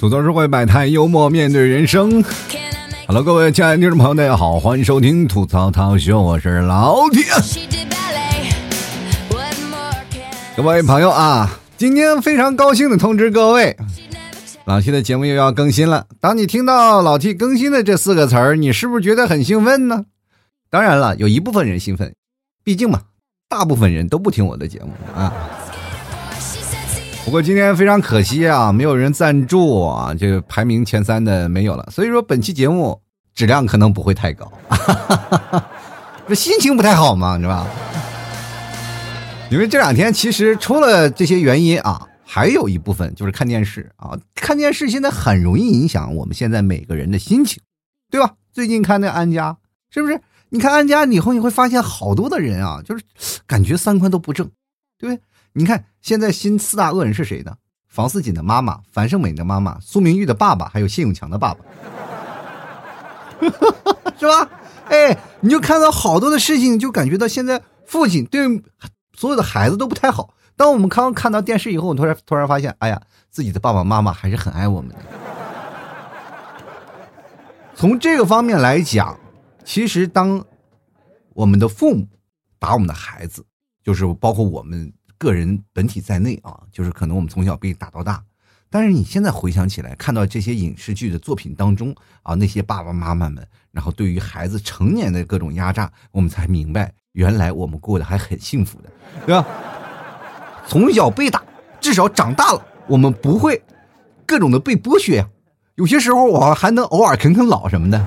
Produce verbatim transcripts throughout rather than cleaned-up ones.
吐槽社会百态，幽默面对人生。Hello， 各位亲爱的听众朋友，大家好，欢迎收听吐槽涛秀，我是老铁。各位朋友啊，今天非常高兴的通知各位，老 T 的节目又要更新了。当你听到老 T 更新的这四个词儿，你是不是觉得很兴奋呢？当然了，有一部分人兴奋，毕竟嘛，大部分人都不听我的节目啊。不过今天非常可惜啊，没有人赞助啊，就排名前三的没有了，所以说本期节目质量可能不会太高。这心情不太好嘛，是吧？因为这两天其实除了这些原因啊，还有一部分就是看电视啊，看电视现在很容易影响我们现在每个人的心情，对吧？最近看那安家，是不是？你看安家以后，你会发现好多的人啊，就是感觉三观都不正，对不对？你看现在新四大恶人是谁呢？房似锦的妈妈，樊胜美的妈妈，苏明玉的爸爸，还有谢永强的爸爸，是吧？哎，你就看到好多的事情，就感觉到现在父亲对所有的孩子都不太好。当我们刚看到电视以后，我突然突然发现，哎呀，自己的爸爸妈妈还是很爱我们的。从这个方面来讲，其实当我们的父母打我们的孩子，就是包括我们个人本体在内啊，就是可能我们从小被打到大。但是你现在回想起来，看到这些影视剧的作品当中啊，那些爸爸妈妈们，然后对于孩子成年的各种压榨，我们才明白，原来我们过得还很幸福的，对吧？从小被打，至少长大了我们不会各种的被剥削呀。有些时候我还能偶尔啃啃老什么的。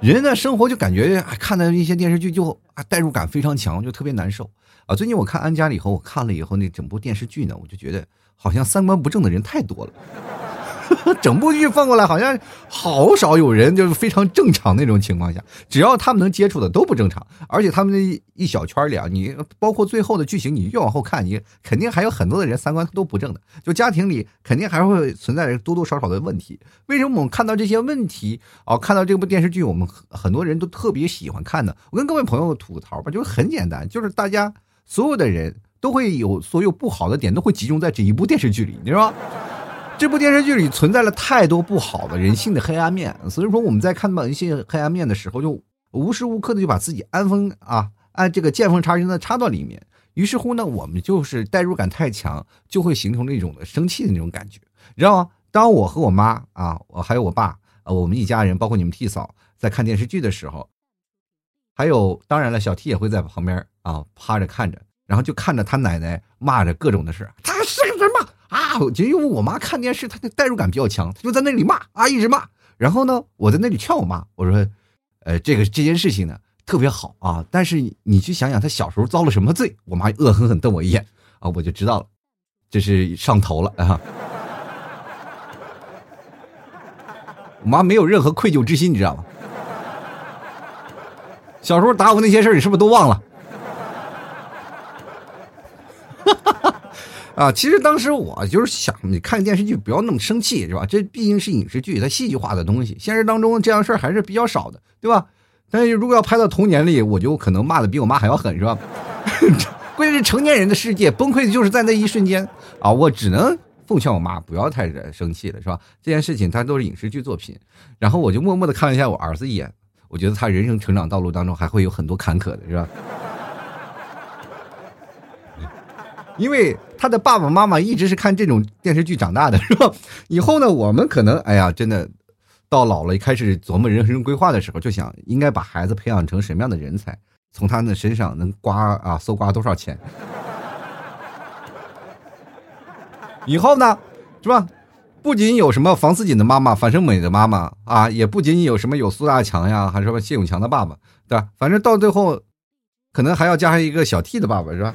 人的生活就感觉、啊、看到一些电视剧就、啊、代入感非常强，就特别难受啊。最近我看安家了以后，我看了以后那整部电视剧呢，我就觉得好像三观不正的人太多了。整部剧放过来，好像好少有人就是非常正常那种情况下，只要他们能接触的都不正常，而且他们那一小圈里啊，你包括最后的剧情，你越往后看，你肯定还有很多的人三观都不正的，就家庭里肯定还会存在着多多少少的问题。为什么我们看到这些问题啊、哦？看到这部电视剧，我们很多人都特别喜欢看的。我跟各位朋友吐槽吧，就是很简单，就是大家所有的人都会有所有不好的点，都会集中在这一部电视剧里，你知道吗？这部电视剧里存在了太多不好的人性的黑暗面，所以说我们在看到一些黑暗面的时候，就无时无刻的就把自己安风啊，按这个见缝插针的插到里面。于是乎呢，我们就是代入感太强，就会形成那种的生气的那种感觉，你知道吗？当我和我妈啊，我还有我爸、啊、我们一家人，包括你们T嫂在看电视剧的时候，还有当然了，小 T 也会在旁边啊趴着看着，然后就看着他奶奶骂着各种的事，他是个什么？啊，就因为我妈看电视，她的代入感比较强，她就在那里骂啊，一直骂。然后呢，我在那里劝我妈，我说，呃，这个这件事情呢特别好啊，但是你去想想她小时候遭了什么罪。我妈恶狠狠瞪我一眼啊，我就知道了，这是上头了啊。我妈没有任何愧疚之心，你知道吗？小时候打我那些事儿，你是不是都忘了？啊，其实当时我就是想，你看电视剧不要那么生气，是吧？这毕竟是影视剧，它戏剧化的东西，现实当中这样事儿还是比较少的，对吧？但是如果要拍到童年里，我就可能骂的比我妈还要狠，是吧？关键是成年人的世界崩溃的就是在那一瞬间啊！我只能奉劝我妈不要太生气了，是吧？这件事情它都是影视剧作品，然后我就默默的看了一下我儿子一眼，我觉得他人生成长道路当中还会有很多坎坷的，是吧？因为他的爸爸妈妈一直是看这种电视剧长大的，是吧？以后呢，我们可能，哎呀，真的到老了，开始琢磨人生规划的时候，就想应该把孩子培养成什么样的人才，从他的身上能刮啊，搜刮多少钱。以后呢，是吧？不仅有什么房似锦的妈妈、樊胜美的妈妈啊，也不仅有什么有苏大强呀，还是什么谢永强的爸爸，对吧？反正到最后，可能还要加上一个小 T 的爸爸，是吧？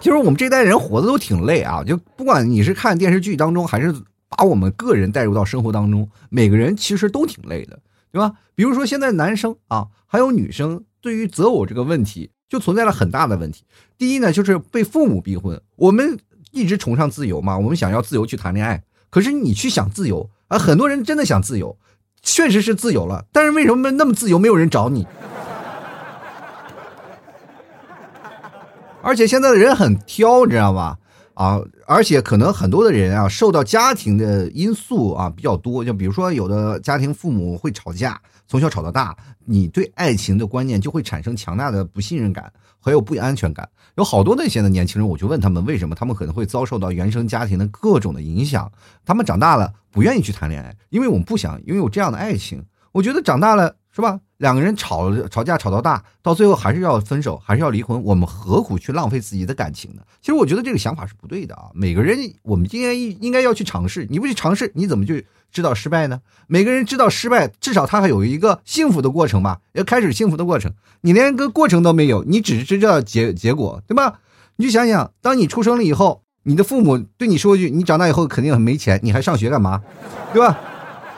就是我们这代人活的都挺累啊，就不管你是看电视剧当中，还是把我们个人带入到生活当中，每个人其实都挺累的，对吧？比如说现在男生啊，还有女生对于择偶这个问题，就存在了很大的问题。第一呢，就是被父母逼婚。我们一直崇尚自由嘛，我们想要自由去谈恋爱，可是你去想自由啊，很多人真的想自由，确实是自由了，但是为什么那么自由，没有人找你？而且现在的人很挑，你知道吧？啊，而且可能很多的人啊，受到家庭的因素啊比较多，就比如说有的家庭父母会吵架，从小吵到大，你对爱情的观念就会产生强大的不信任感，还有不安全感。有好多那些的年轻人，我就问他们为什么，他们可能会遭受到原生家庭的各种的影响，他们长大了不愿意去谈恋爱，因为我们不想拥有这样的爱情。我觉得长大了是吧？两个人吵吵架吵到大，到最后还是要分手，还是要离婚，我们何苦去浪费自己的感情呢？其实我觉得这个想法是不对的啊！每个人我们应该应该要去尝试，你不去尝试，你怎么就知道失败呢？每个人知道失败，至少他还有一个幸福的过程吧，要开始幸福的过程。你连个过程都没有，你只知道结结果，对吧？你就想想，当你出生了以后，你的父母对你说一句：“你长大以后肯定很没钱，你还上学干嘛？”对吧？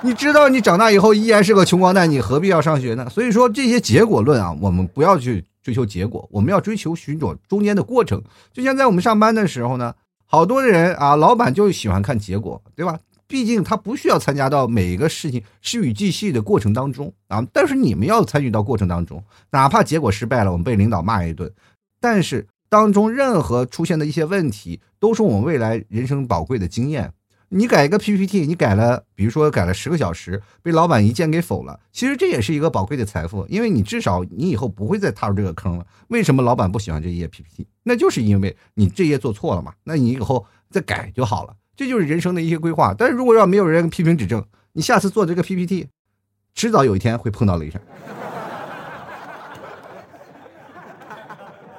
你知道你长大以后依然是个穷光蛋，你何必要上学呢？所以说这些结果论啊，我们不要去追求结果，我们要追求寻找中间的过程。就像在我们上班的时候呢，好多人啊，老板就喜欢看结果，对吧？毕竟他不需要参加到每一个事情事与继续的过程当中啊。但是你们要参与到过程当中，哪怕结果失败了，我们被领导骂一顿，但是当中任何出现的一些问题，都是我们未来人生宝贵的经验。你改一个 P P T， 你改了，比如说改了十个小时，被老板一键给否了，其实这也是一个宝贵的财富，因为你至少你以后不会再踏入这个坑了。为什么老板不喜欢这页 P P T？ 那就是因为你这页做错了嘛，那你以后再改就好了，这就是人生的一些规划。但是如果要没有人批评指正，你下次做这个 P P T， 迟早有一天会碰到雷声。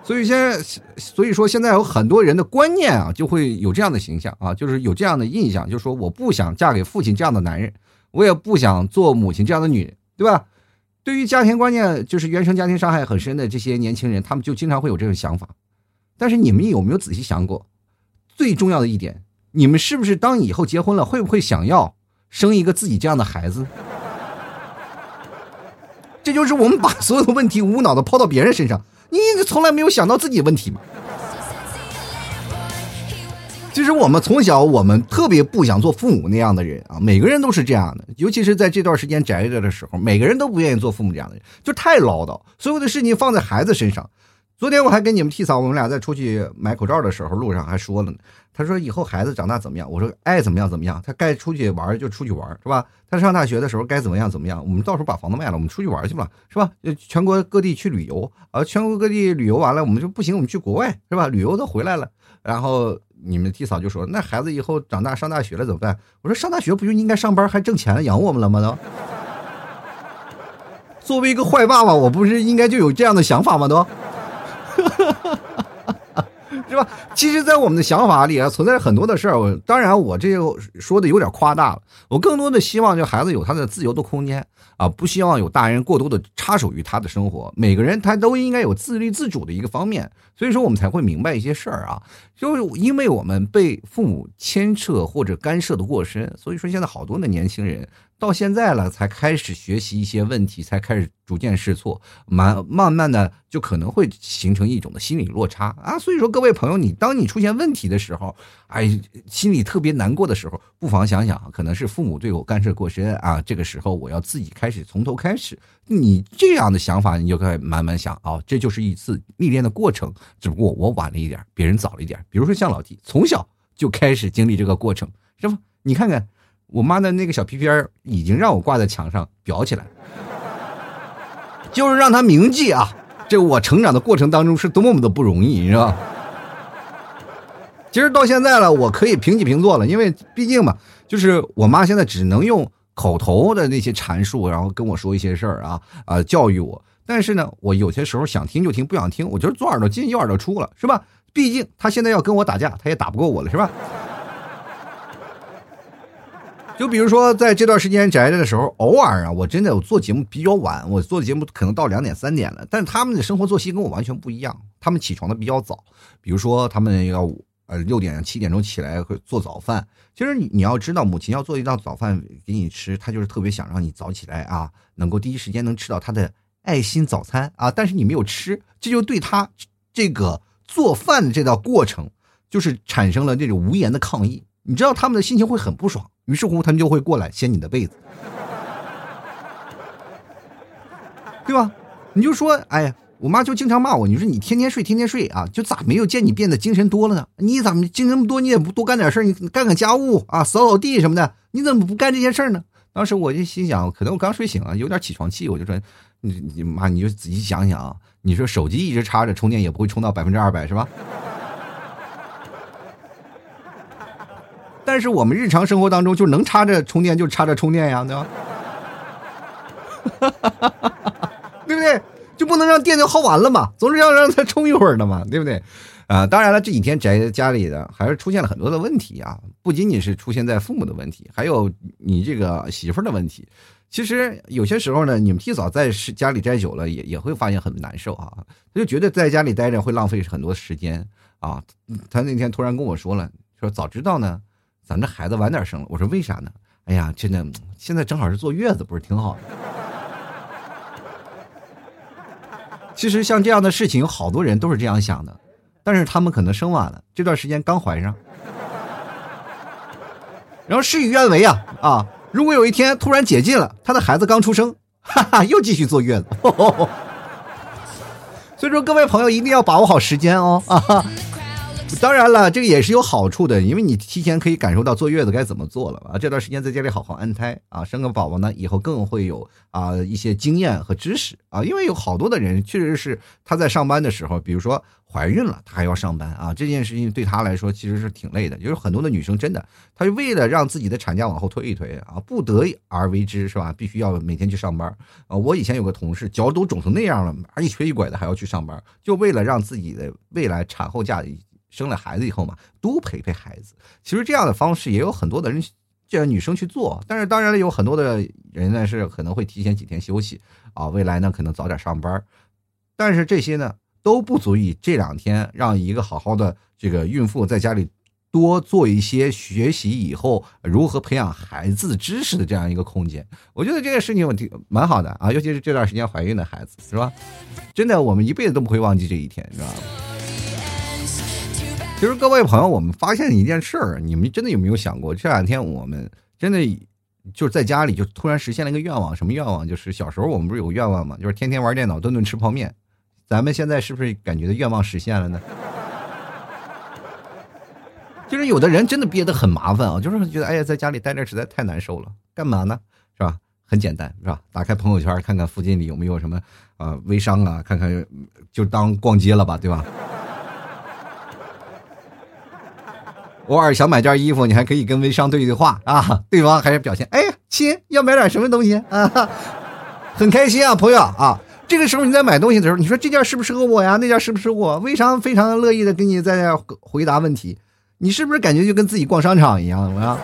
所以现在，所以说现在有很多人的观念啊，就会有这样的形象啊，就是有这样的印象，就是说我不想嫁给父亲这样的男人，我也不想做母亲这样的女人，对吧？对于家庭观念，就是原生家庭伤害很深的这些年轻人，他们就经常会有这种想法。但是你们有没有仔细想过，最重要的一点，你们是不是当以后结婚了，会不会想要生一个自己这样的孩子？这就是我们把所有的问题无脑的抛到别人身上，你从来没有想到自己问题吗？其实我们从小我们特别不想做父母那样的人啊，每个人都是这样的，尤其是在这段时间宅着的时候，每个人都不愿意做父母这样的人，就太唠叨，所有的事情放在孩子身上。昨天我还跟你们替嫂，我们俩在出去买口罩的时候，路上还说了呢，他说以后孩子长大怎么样，我说爱怎么样怎么样，他该出去玩就出去玩，是吧？他上大学的时候该怎么样怎么样，我们到时候把房子卖了，我们出去玩去吧，是吧？全国各地去旅游啊，全国各地旅游完了，我们就不行，我们去国外，是吧？旅游都回来了，然后你们替嫂就说，那孩子以后长大上大学了怎么办？我说上大学不就应该上班还挣钱了养我们了吗都？作为一个坏爸爸，我不是应该就有这样的想法吗都？是吧？其实在我们的想法里啊，存在很多的事儿。我当然我这说的有点夸大了，我更多的希望就孩子有他的自由的空间啊，不希望有大人过多的插手于他的生活。每个人他都应该有自立自主的一个方面，所以说我们才会明白一些事儿啊。就是因为我们被父母牵扯或者干涉的过深，所以说现在好多的年轻人到现在了才开始学习一些问题，才开始逐渐试错，慢慢慢的就可能会形成一种的心理落差啊。所以说各位朋友，你当你出现问题的时候，哎，心里特别难过的时候，不妨想想可能是父母对我干涉过深啊，这个时候我要自己开始从头开始。你这样的想法你就可以慢慢想啊，这就是一次历练的过程，只不过我晚了一点，别人早了一点。比如说像老弟从小就开始经历这个过程，是吧？你看看我妈的那个小皮皮儿已经让我挂在墙上裱起来了，就是让她铭记啊，这我成长的过程当中是多么的不容易，你知道吧？其实到现在了，我可以平起平坐了，因为毕竟嘛，就是我妈现在只能用口头的那些阐述，然后跟我说一些事儿啊，啊、呃、教育我。但是呢，我有些时候想听就听，不想听，我就是左耳朵进右耳朵出了，是吧？毕竟她现在要跟我打架，她也打不过我了，是吧？就比如说在这段时间宅着的时候，偶尔啊，我真的我做节目比较晚，我做节目可能到两点三点了，但是他们的生活作息跟我完全不一样，他们起床的比较早，比如说他们要呃六点七点钟起来会做早饭。其实你你要知道，母亲要做一道早饭给你吃，她就是特别想让你早起来啊，能够第一时间能吃到她的爱心早餐啊，但是你没有吃，这就对她这个做饭的这道过程就是产生了这种无言的抗议。你知道他们的心情会很不爽，于是乎他们就会过来掀你的被子，对吧？你就说，哎呀，我妈就经常骂我，你说你天天睡天天睡啊，就咋没有见你变得精神多了呢？你咋精神不多，你也不多干点事儿，你干干家务啊，扫扫地什么的，你怎么不干这些事儿呢？当时我就心想，可能我刚睡醒啊，有点起床气，我就说你你妈，你就仔细想想啊，你说手机一直插着充电也不会充到百分之二百是吧？但是我们日常生活当中就能插着充电就插着充电呀，对吧？对不对？就不能让电就耗完了嘛，总是要让它充一会儿的嘛，对不对？啊、呃，当然了，这几天宅家里的还是出现了很多的问题啊，不仅仅是出现在父母的问题，还有你这个媳妇儿的问题。其实有些时候呢，你们提早在家里待久了也也会发现很难受啊，他就觉得在家里待着会浪费很多时间啊。他那天突然跟我说了，说早知道呢，咱这孩子晚点生了。我说为啥呢？哎呀，真的，现在正好是坐月子，不是挺好的？其实像这样的事情，好多人都是这样想的。但是他们可能生晚了，这段时间刚怀上，然后事与愿违啊啊！如果有一天突然解禁了，他的孩子刚出生，哈哈，又继续坐月子。哦哦哦，所以说各位朋友一定要把握好时间哦啊哈！当然了，这个也是有好处的，因为你提前可以感受到坐月子该怎么做了啊！这段时间在家里好好安胎啊，生个宝宝呢，以后更会有啊一些经验和知识啊，因为有好多的人确实是他在上班的时候，比如说怀孕了，她还要上班啊！这件事情对她来说其实是挺累的，就是很多的女生真的，她是为了让自己的产假往后推一推啊，不得已而为之，是吧？必须要每天去上班啊！我以前有个同事，脚都肿成那样了，一瘸一拐的还要去上班，就为了让自己的未来产后假生了孩子以后嘛，多陪陪孩子。其实这样的方式也有很多的人，这样女生去做，但是当然有很多的人呢是可能会提前几天休息啊，未来呢可能早点上班，但是这些呢。都不足以这两天让一个好好的这个孕妇在家里多做一些学习以后如何培养孩子知识的这样一个空间。我觉得这个事情我挺蛮好的啊，尤其是这段时间怀孕的孩子，是吧？真的，我们一辈子都不会忘记这一天，是吧？其实各位朋友，我们发现一件事儿，你们真的有没有想过，这两天我们真的就是在家里就突然实现了一个愿望。什么愿望？就是小时候我们不是有个愿望吗？就是天天玩电脑，顿顿吃泡面。咱们现在是不是感觉的愿望实现了呢？就是有的人真的憋得很麻烦啊，就是觉得哎呀，在家里待着实在太难受了，干嘛呢？是吧？很简单，是吧？打开朋友圈，看看附近里有没有什么啊、呃、微商啊，看看就当逛街了吧，对吧？偶尔想买件衣服，你还可以跟微商对对话啊，对方还是表现哎呀亲，要买点什么东西啊，很开心啊，朋友啊。这个时候你在买东西的时候，你说这件适不适合我呀？那件适不适合我？微商非常乐意的跟你在那回答问题，你是不是感觉就跟自己逛商场一样？怎么样？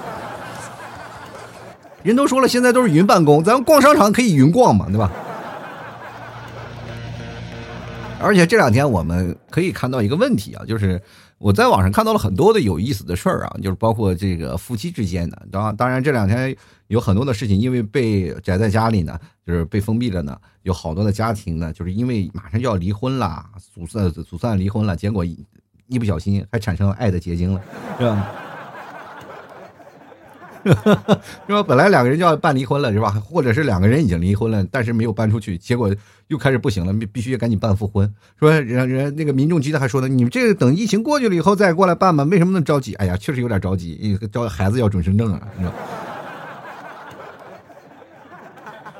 人都说了，现在都是云办公，咱们逛商场可以云逛嘛，对吧？而且这两天我们可以看到一个问题啊，就是我在网上看到了很多的有意思的事儿啊，就是包括这个夫妻之间的，当然这两天有很多的事情，因为被宅在家里呢，就是被封闭了呢，有好多的家庭呢，就是因为马上就要离婚了，祖算祖算离婚了，结果 一, 一不小心还产生了爱的结晶了，是吧？是吧？本来两个人就要办离婚了，是吧？或者是两个人已经离婚了，但是没有搬出去，结果又开始不行了，必须赶紧办复婚。说人人那个民众局的还说呢，你们这个等疫情过去了以后再过来办吧，为什么那么着急？哎呀，确实有点着急，招孩子要准生证啊，你知道。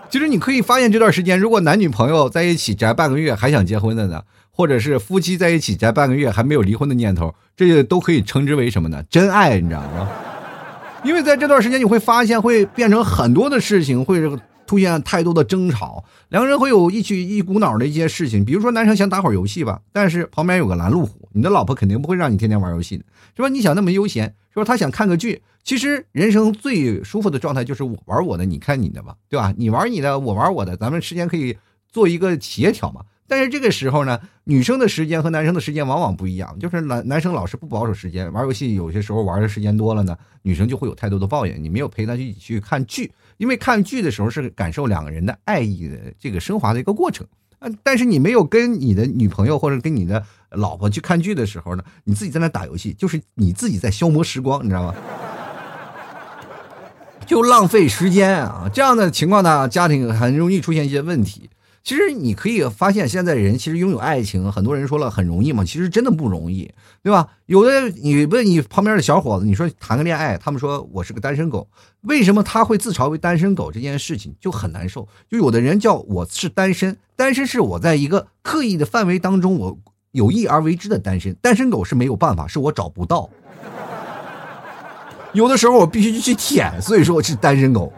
其实你可以发现这段时间，如果男女朋友在一起宅半个月还想结婚的呢，或者是夫妻在一起宅半个月还没有离婚的念头，这些都可以称之为什么呢？真爱，你知道吗？因为在这段时间你会发现会变成很多的事情，会出现太多的争吵，两个人会有一起一股脑的一些事情，比如说男生想打会儿游戏吧，但是旁边有个拦路虎，你的老婆肯定不会让你天天玩游戏的，是吧？你想那么悠闲，是吧？他想看个剧，其实人生最舒服的状态就是我玩我的，你看你的吧，对吧？你玩你的，我玩我的，咱们时间可以做一个协调嘛。但是这个时候呢，女生的时间和男生的时间往往不一样，就是男男生老是不保守时间，玩游戏有些时候玩的时间多了呢，女生就会有太多的抱怨，你没有陪她去去看剧，因为看剧的时候是感受两个人的爱意的这个升华的一个过程，但是你没有跟你的女朋友或者跟你的老婆去看剧的时候呢，你自己在那打游戏，就是你自己在消磨时光，你知道吗？就浪费时间啊，这样的情况呢，家庭很容易出现一些问题。其实你可以发现，现在人其实拥有爱情，很多人说了很容易嘛，其实真的不容易，对吧？有的你问你旁边的小伙子，你说谈个恋爱，他们说我是个单身狗，为什么他会自嘲为单身狗这件事情就很难受。就有的人叫我是单身，单身是我在一个刻意的范围当中，我有意而为之的单身，单身狗是没有办法，是我找不到。有的时候我必须去舔，所以说我是单身狗。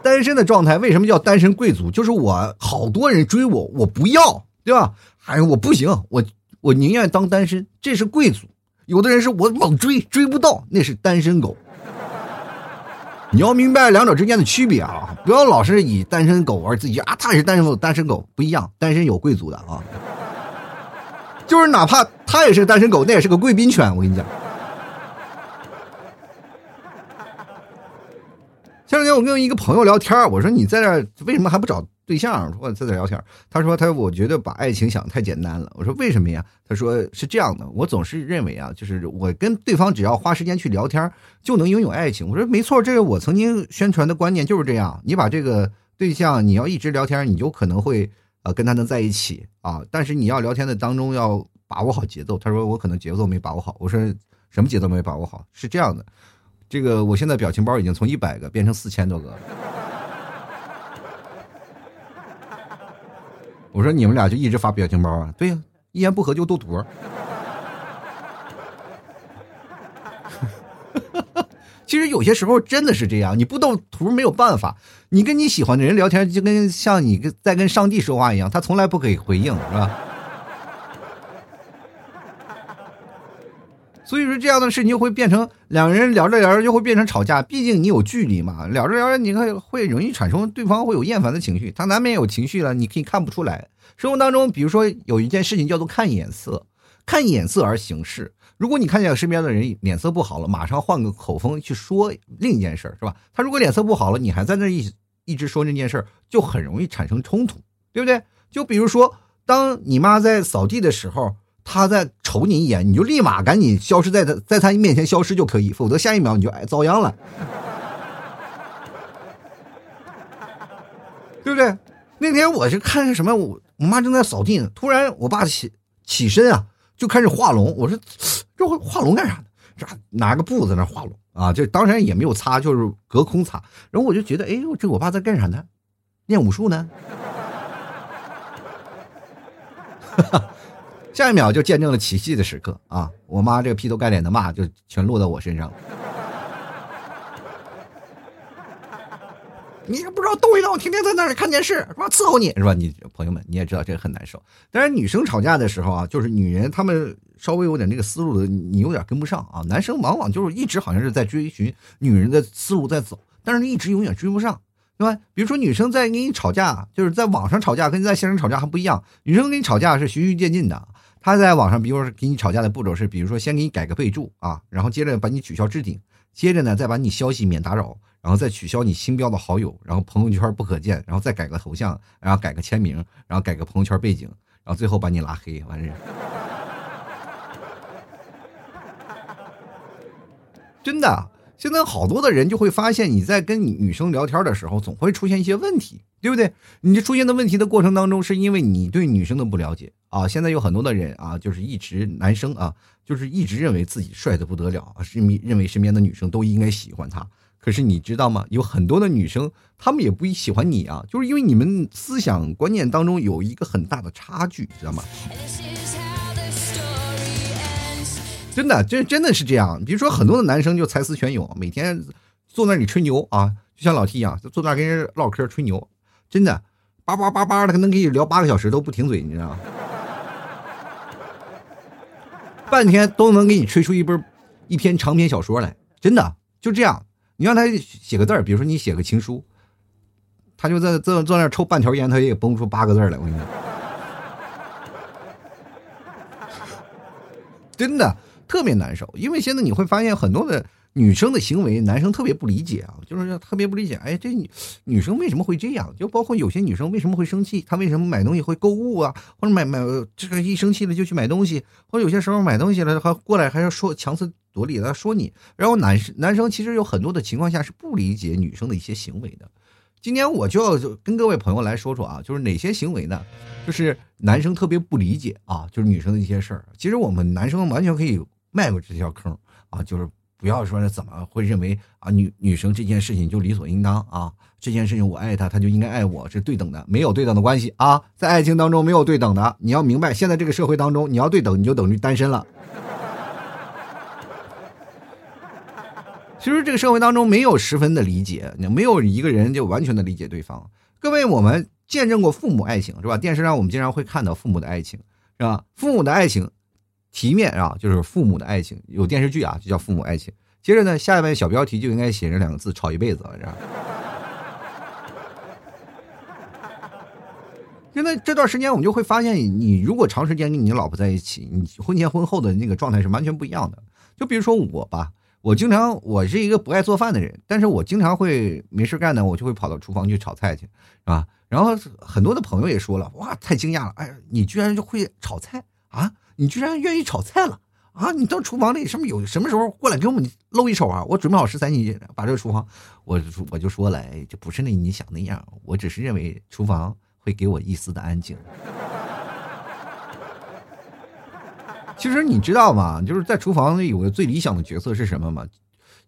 单身的状态为什么叫单身贵族？就是我好多人追我，我不要，对吧？哎，我不行，我我宁愿当单身，这是贵族。有的人是我猛追，追不到，那是单身狗。你要明白两者之间的区别啊！不要老是以单身狗而自己啊，他是单身狗，单身狗不一样，单身有贵族的啊，就是哪怕他也是单身狗，那也是个贵宾犬，我跟你讲。前两天我跟一个朋友聊天，我说你在这为什么还不找对象？我在这聊天，他说他我觉得把爱情想太简单了。我说为什么呀？他说是这样的，我总是认为啊，就是我跟对方只要花时间去聊天就能拥有爱情。我说没错，这个我曾经宣传的观念就是这样，你把这个对象你要一直聊天，你就可能会呃跟他能在一起啊，但是你要聊天的当中要把握好节奏。他说我可能节奏没把握好。我说什么节奏没把握好？是这样的。这个我现在表情包已经从一百个变成四千多个了。我说你们俩就一直发表情包啊？对呀、啊，一言不合就斗图。其实有些时候真的是这样，你不斗图没有办法。你跟你喜欢的人聊天，就跟像你在跟上帝说话一样，他从来不给回应，是吧？所以说这样的事情就会变成两个人聊着聊着就会变成吵架，毕竟你有距离嘛，聊着聊着你会会容易产生对方会有厌烦的情绪，他难免有情绪了，你可以看不出来。生活当中比如说有一件事情叫做看眼色，看眼色而行事。如果你看见身边的人脸色不好了，马上换个口风去说另一件事，是吧？他如果脸色不好了，你还在那一一直说那件事，就很容易产生冲突，对不对？就比如说当你妈在扫地的时候，他在瞅你一眼，你就立马赶紧消失在他在他面前消失就可以，否则下一秒你就哎遭殃了，对不对？那天我是看什么，我我妈正在扫地呢，突然我爸起起身啊，就开始画龙。我说这画龙干啥呢？这拿个布在那画龙啊，这当然也没有擦，就是隔空擦。然后我就觉得，哎呦，这我爸在干啥呢？练武术呢？哈哈。下一秒就见证了奇迹的时刻啊！我妈这个劈头盖脸的骂就全落到我身上了。你也不知道动一动，天天在那儿看电视，是吧？伺候你，是吧？你朋友们你也知道这个很难受。但是女生吵架的时候啊，就是女人她们稍微有点那个思路的，你有点跟不上啊。男生往往就是一直好像是在追寻女人的思路在走，但是一直永远追不上。对吧？比如说女生在跟你吵架，就是在网上吵架跟在现实吵架还不一样，女生跟你吵架是循序渐进的。她在网上比如说跟你吵架的步骤是，比如说先给你改个备注啊，然后接着把你取消置顶，接着呢再把你消息免打扰，然后再取消你星标的好友，然后朋友圈不可见，然后再改个头像，然后改个签名，然后改个朋友圈背景，然后最后把你拉黑完事。真的。现在好多的人就会发现，你在跟女生聊天的时候总会出现一些问题，对不对？你出现的问题的过程当中是因为你对女生的不了解啊。现在有很多的人啊，就是一直男生啊，就是一直认为自己帅得不得了，是认为身边的女生都应该喜欢他。可是你知道吗？有很多的女生她们也不喜欢你啊，就是因为你们思想观念当中有一个很大的差距，知道吗？真的，这真的是这样。比如说，很多的男生就才思泉涌，每天坐那里吹牛啊，就像老 T 一样，坐那跟人唠嗑吹牛。真的，叭叭叭叭的，能跟你聊八个小时都不停嘴，你知道吗？半天都能给你吹出一本一篇长篇小说来。真的就这样，你让他写个字儿，比如说你写个情书，他就在坐坐那抽半条烟，他也蹦出八个字来。我跟你讲，真的。特别难受，因为现在你会发现很多的女生的行为男生特别不理解啊，就是特别不理解，哎，这女女生为什么会这样？就包括有些女生为什么会生气，她为什么买东西会购物啊，或者买买这个一生气了就去买东西，或者有些时候买东西了还过来还要说强词夺理的说你。然后男男生其实有很多的情况下是不理解女生的一些行为的，今天我就要跟各位朋友来说说啊，就是哪些行为呢？就是男生特别不理解啊，就是女生的一些事儿。其实我们男生完全可以迈过这条坑啊，就是不要说怎么会认为啊女女生这件事情就理所应当啊，这件事情我爱她，她就应该爱我，是对等的，没有对等的关系啊，在爱情当中没有对等的，你要明白，现在这个社会当中，你要对等，你就等于单身了。其实这个社会当中没有十分的理解，没有一个人就完全的理解对方。各位，我们见证过父母爱情是吧？电视上我们经常会看到父母的爱情是吧？父母的爱情题面啊，就是父母的爱情，有电视剧啊就叫父母爱情。接着呢，下面小标题就应该写着两个字，吵一辈子了，是吧？真的这段时间我们就会发现，你如果长时间跟你老婆在一起，你婚前婚后的那个状态是完全不一样的。就比如说我吧，我经常我是一个不爱做饭的人，但是我经常会没事干呢，我就会跑到厨房去炒菜去，是吧？然后很多的朋友也说了，哇，太惊讶了，哎，你居然就会炒菜啊！你居然愿意炒菜了啊！你到厨房里什么有什么时候过来给我们露一手啊？我准备好食材，你把这个厨房，我我就说了，哎，这不是那你想那样，我只是认为厨房会给我一丝的安静。其实你知道吗？就是在厨房里有个最理想的角色是什么吗？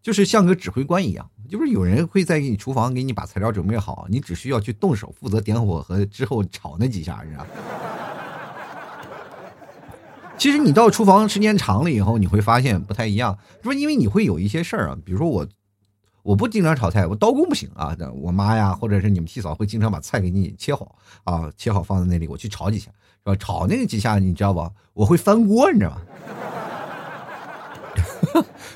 就是像个指挥官一样，就是有人会在你厨房给你把材料准备好，你只需要去动手负责点火和之后炒那几下，是吧？其实你到厨房时间长了以后，你会发现不太一样，是不是？因为你会有一些事儿啊，比如说我，我不经常炒菜，我刀工不行啊，我妈呀，或者是你们替嫂会经常把菜给你切好啊，切好放在那里，我去炒几下。炒那个几下你知道吧，我会翻锅你知道吧？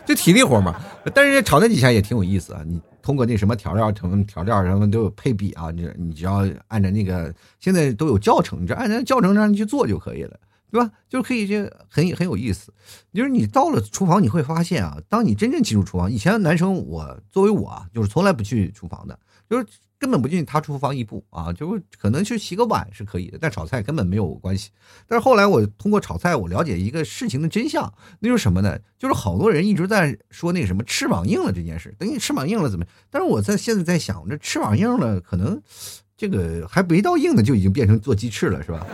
这体力活嘛，但是炒那几下也挺有意思啊。你通过那什么调料什么调料什么都有配比啊，你你只要按照那个现在都有教程，你就按照教程上去做就可以了，对吧？就是可以，就很很有意思。就是你到了厨房你会发现啊，当你真正进入厨房，以前男生我作为我啊，就是从来不去厨房的，就是根本不进他厨房一步啊，就可能去洗个碗是可以的，但炒菜根本没有关系。但是后来我通过炒菜，我了解一个事情的真相，那就是什么呢？就是好多人一直在说那个什么翅膀硬了这件事，等你翅膀硬了怎么？但是我在现在在想，这翅膀硬了，可能这个还没到硬的就已经变成做鸡翅了，是吧？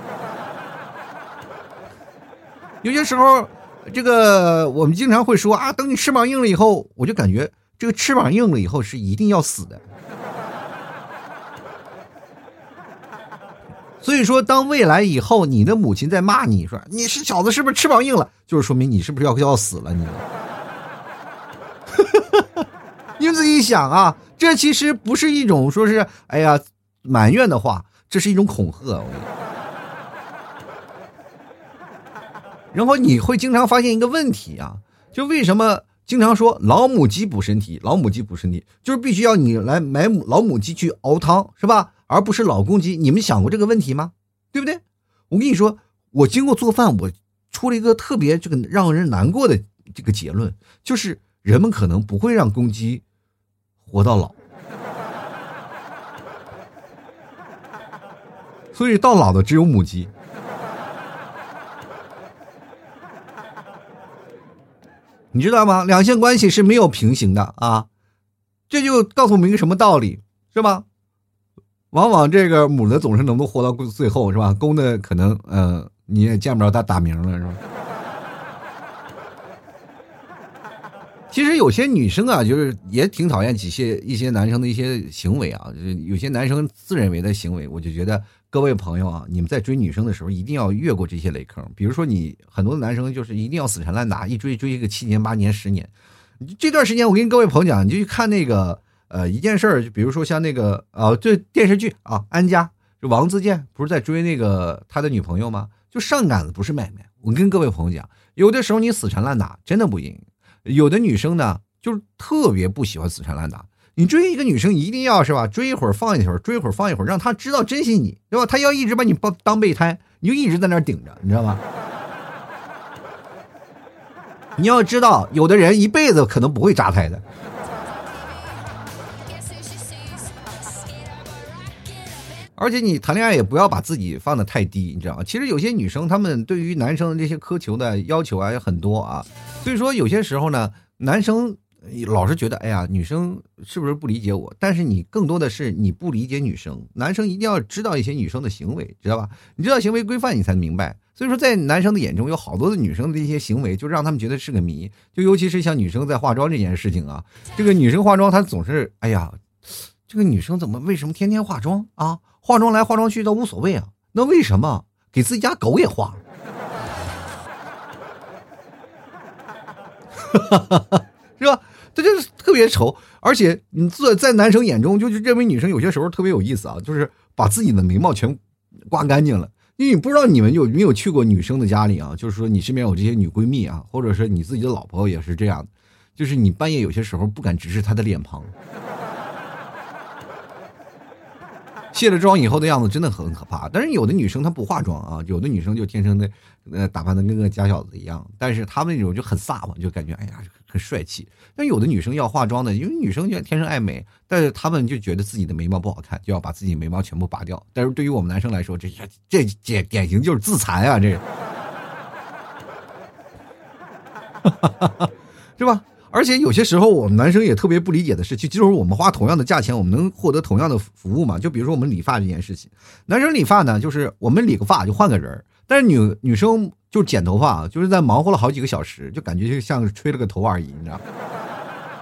有些时候，这个我们经常会说啊，等你翅膀硬了以后，我就感觉这个翅膀硬了以后是一定要死的。所以说当未来以后你的母亲在骂你说你是小子是不是翅膀硬了，就是说明你是不是要要死了你。你们自己想啊，这其实不是一种说是哎呀埋怨的话，这是一种恐吓。然后你会经常发现一个问题啊，就为什么经常说老母鸡补身体，老母鸡补身体，就是必须要你来买母老母鸡去熬汤，是吧？而不是老公鸡，你们想过这个问题吗？对不对？我跟你说，我经过做饭，我出了一个特别这个让人难过的这个结论，就是人们可能不会让公鸡活到老，所以到老的只有母鸡。你知道吗？两性关系是没有平行的啊，这就告诉我们一个什么道理，是吧？往往这个母的总是能够活到最后，是吧？公的可能，呃，你也见不着他打鸣了，是吧？其实有些女生啊，就是也挺讨厌几些一些男生的一些行为啊，就是有些男生自认为的行为，我就觉得各位朋友啊，你们在追女生的时候一定要越过这些雷坑。比如说你很多男生就是一定要死缠烂打，一追追个七年八年十年。这段时间我跟各位朋友讲，你就去看那个呃一件事儿，比如说像那个啊，这电视剧啊，安家就王自健不是在追那个他的女朋友吗？就上杆子不是妹妹。我跟各位朋友讲，有的时候你死缠烂打真的不赢。有的女生呢，就是特别不喜欢死缠烂打。你追一个女生一定要是吧，追一会儿放一会儿，追一会儿放一会儿，让她知道珍惜你，对吧？她要一直把你当备胎，你就一直在那儿顶着，你知道吗？你要知道，有的人一辈子可能不会扎胎的。而且你谈恋爱也不要把自己放得太低，你知道吗？其实有些女生她们对于男生这些苛求的要求啊也很多啊，所以说有些时候呢，男生老是觉得哎呀女生是不是不理解我，但是你更多的是你不理解女生，男生一定要知道一些女生的行为，知道吧？你知道行为规范你才明白。所以说在男生的眼中有好多的女生的一些行为就让他们觉得是个谜，就尤其是像女生在化妆这件事情啊，这个女生化妆她总是哎呀这个女生怎么为什么天天化妆啊，化妆来化妆去都无所谓啊，那为什么给自己家狗也化是吧？这就是特别丑，而且你在在男生眼中就认为女生有些时候特别有意思啊，就是把自己的眉毛全刮干净了。因为你不知道你们有没有去过女生的家里啊，就是说你身边有这些女闺蜜啊，或者是你自己的老婆也是这样的，就是你半夜有些时候不敢直视她的脸庞，卸了妆以后的样子真的很可怕。但是有的女生她不化妆啊，有的女生就天生的呃打扮的跟个假小子一样，但是她们那种就很飒嘛，就感觉哎呀很帅气。但有的女生要化妆的，因为女生就天生爱美，但是她们就觉得自己的眉毛不好看，就要把自己眉毛全部拔掉。但是对于我们男生来说，这这这典型就是自残啊，这个是吧？而且有些时候我们男生也特别不理解的事情，就是我们花同样的价钱我们能获得同样的服务嘛？就比如说我们理发这件事情，男生理发呢就是我们理个发就换个人，但是女女生就剪头发就是在忙活了好几个小时，就感觉就像吹了个头而已，你知道吗？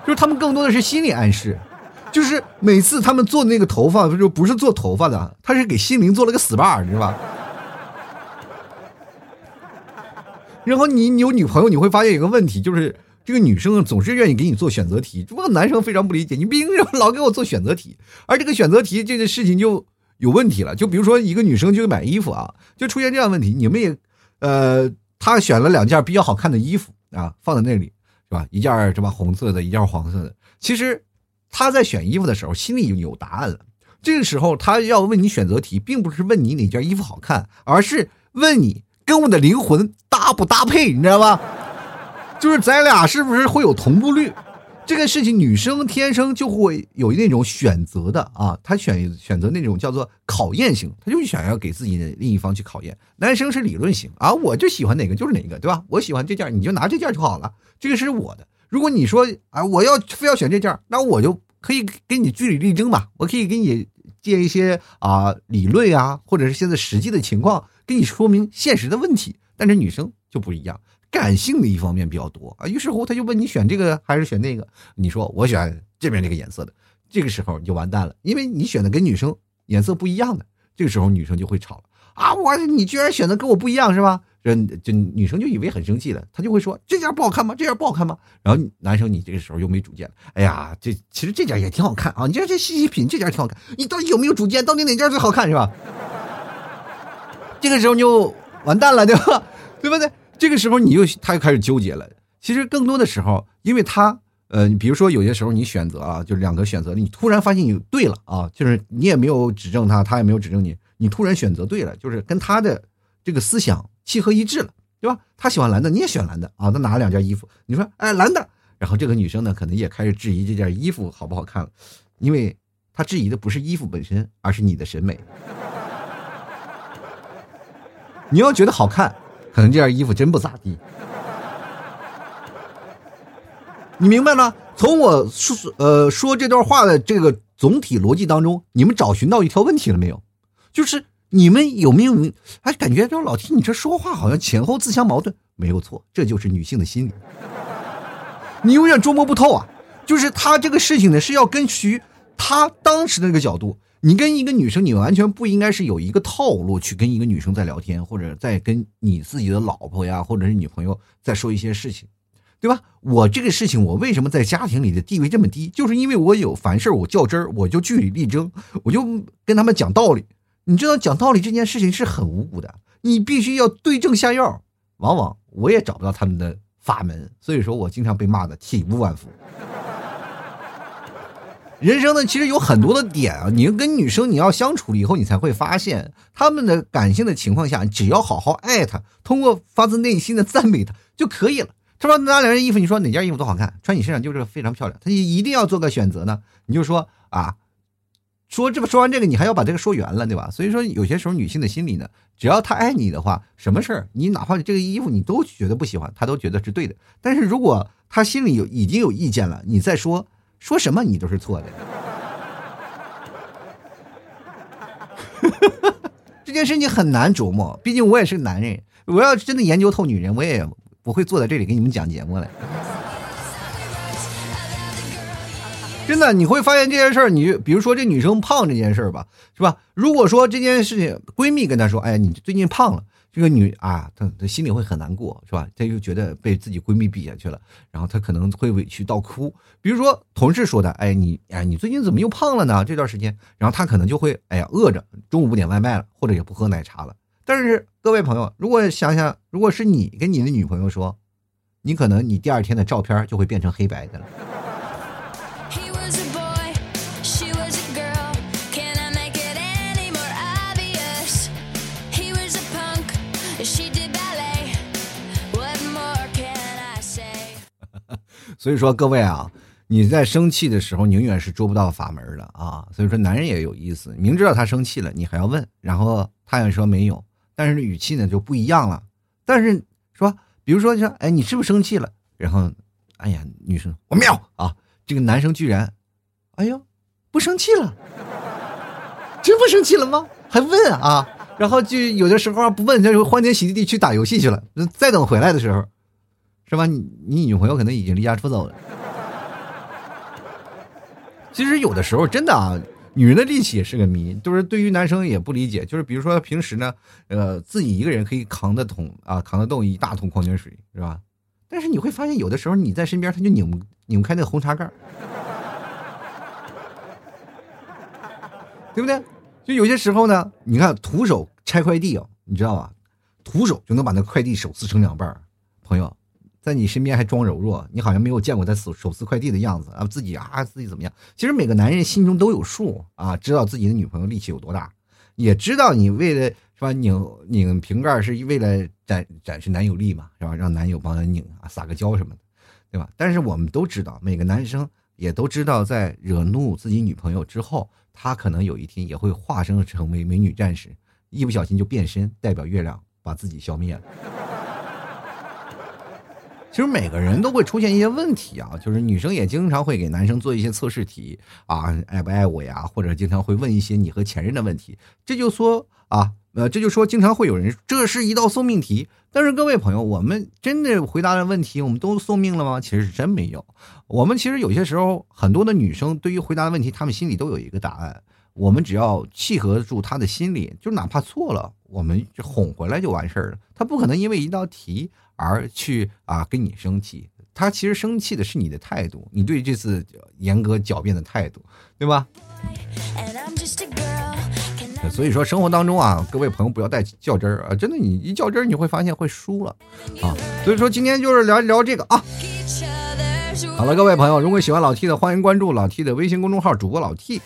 就是他们更多的是心理暗示，就是每次他们做那个头发就不是做头发的，他是给心灵做了个 S P A， 你知道吧？然后你你有女朋友你会发现有个问题，就是这个女生总是愿意给你做选择题，这男生非常不理解，你毕竟老给我做选择题，而这个选择题这件事情就有问题了。就比如说一个女生就买衣服啊，就出现这样的问题，你们也呃，她选了两件比较好看的衣服啊，放在那里是吧？一件是吧红色的，一件黄色的。其实她在选衣服的时候心里已经有答案了，这个时候她要问你选择题，并不是问你哪件衣服好看，而是问你跟我的灵魂搭不搭配，你知道吧？就是咱俩是不是会有同步率，这个事情女生天生就会有那种选择的啊，她选选择那种叫做考验型，她就想要给自己的另一方去考验。男生是理论型啊，我就喜欢哪个就是哪个，对吧？我喜欢这件你就拿这件就好了，这个是我的。如果你说啊我要非要选这件，那我就可以跟你据理力争吧，我可以给你借一些啊理论啊，或者是现在实际的情况给你说明现实的问题。但是女生就不一样，感性的一方面比较多啊，于是乎他就问你选这个还是选那个，你说我选这边这个颜色的，这个时候你就完蛋了，因为你选的跟女生颜色不一样的，这个时候女生就会吵了啊，我你居然选的跟我不一样是吧？这女生就以为很生气了，她就会说这件不好看吗？这件不好看吗？然后男生你这个时候又没主见了，哎呀，这其实这件也挺好看啊，你这这细细品这件挺好看，你到底有没有主见？到底哪件最好看是吧？这个时候你就完蛋了，对吧？对不对？这个时候你又他又开始纠结了。其实更多的时候，因为他呃，比如说有些时候你选择啊，就是两个选择，你突然发现你对了啊，就是你也没有指正他，他也没有指正你，你突然选择对了，就是跟他的这个思想契合一致了，对吧？他喜欢蓝的，你也选蓝的啊，他拿了两件衣服，你说哎蓝的，然后这个女生呢可能也开始质疑这件衣服好不好看了，因为她质疑的不是衣服本身，而是你的审美。你要觉得好看，可能这件衣服真不咋地，你明白吗？从我说呃说这段话的这个总体逻辑当中，你们找寻到一条问题了没有？就是你们有没有哎感觉这老听你这说话好像前后自相矛盾？没有错，这就是女性的心理，你永远捉摸不透啊。就是她这个事情呢是要根据她当时的那个角度。你跟一个女生，你完全不应该是有一个套路去跟一个女生在聊天，或者在跟你自己的老婆呀，或者是女朋友在说一些事情，对吧？我这个事情，我为什么在家庭里的地位这么低，就是因为我有凡事我较真儿，我就据理力争，我就跟他们讲道理。你知道讲道理这件事情是很无辜的，你必须要对症下药。往往我也找不到他们的法门，所以说我经常被骂的体无完肤。人生呢其实有很多的点啊，你跟女生你要相处了以后，你才会发现她们的感性的情况下，只要好好爱她，通过发自内心的赞美她就可以了。她说拿两件衣服，你说哪件衣服都好看，穿你身上就是非常漂亮，她一定要做个选择呢，你就说啊，说这个说完这个，你还要把这个说圆了，对吧？所以说有些时候女性的心理呢，只要她爱你的话，什么事儿你哪怕这个衣服你都觉得不喜欢，她都觉得是对的。但是如果她心里有已经有意见了，你再说说什么你都是错的。这件事情很难琢磨，毕竟我也是男人，我要真的研究透女人，我也不会坐在这里给你们讲节目了。真的，你会发现这件事儿，你比如说这女生胖这件事儿吧，是吧？如果说这件事情闺蜜跟她说，哎呀，你最近胖了，这个女啊，她她心里会很难过，是吧？她又觉得被自己闺蜜比下去了，然后她可能会委屈到哭。比如说同事说的，哎你哎你最近怎么又胖了呢？这段时间，然后她可能就会哎呀饿着，中午不点外卖了，或者也不喝奶茶了。但是各位朋友，如果想想，如果是你跟你的女朋友说，你可能你第二天的照片就会变成黑白的了。所以说各位啊，你在生气的时候永远是捉不到法门的啊。所以说男人也有意思，明知道他生气了你还要问，然后他也说没有，但是语气呢就不一样了。但是说比如说像哎你是不是生气了，然后哎呀女生我没有啊，这个男生居然哎呦不生气了，真不生气了吗还问啊，然后就有的时候不问就欢天喜地去打游戏去了，再等回来的时候是吧？你你女朋友可能已经离家出走了。其实有的时候真的啊，女人的力气也是个谜，就是对于男生也不理解。就是比如说平时呢，呃，自己一个人可以扛得桶啊，扛得动一大桶矿泉水，是吧？但是你会发现，有的时候你在身边，他就拧拧开那个红茶盖，对不对？就有些时候呢，你看徒手拆快递啊、哦，你知道吧？徒手就能把那快递手撕成两半，朋友。在你身边还装柔弱，你好像没有见过他手撕快递的样子啊！自己啊，自己怎么样？其实每个男人心中都有数啊，知道自己的女朋友力气有多大，也知道你为了是吧拧拧瓶盖是为了展展示男友力嘛，是吧？让男友帮他拧啊，撒个娇什么的，对吧？但是我们都知道，每个男生也都知道，在惹怒自己女朋友之后，他可能有一天也会化身成为美女战士，一不小心就变身代表月亮，把自己消灭了。其实每个人都会出现一些问题啊，就是女生也经常会给男生做一些测试题啊，爱不爱我呀，或者经常会问一些你和前任的问题。这就说啊，呃，这就说经常会有人这是一道送命题。但是各位朋友，我们真的回答的问题我们都送命了吗？其实真没有。我们其实有些时候很多的女生对于回答的问题，她们心里都有一个答案。我们只要契合住他的心理，就哪怕错了我们就哄回来就完事儿了。他不可能因为一道题而去啊跟你生气，他其实生气的是你的态度，你对这次严格狡辩的态度，对吧？所以说生活当中啊，各位朋友不要带较真儿啊，真的你一较真儿你会发现会输了啊。所以说今天就是聊一聊这个啊。好了，各位朋友，如果喜欢老 T 的，欢迎关注老 T 的微信公众号主播老 T，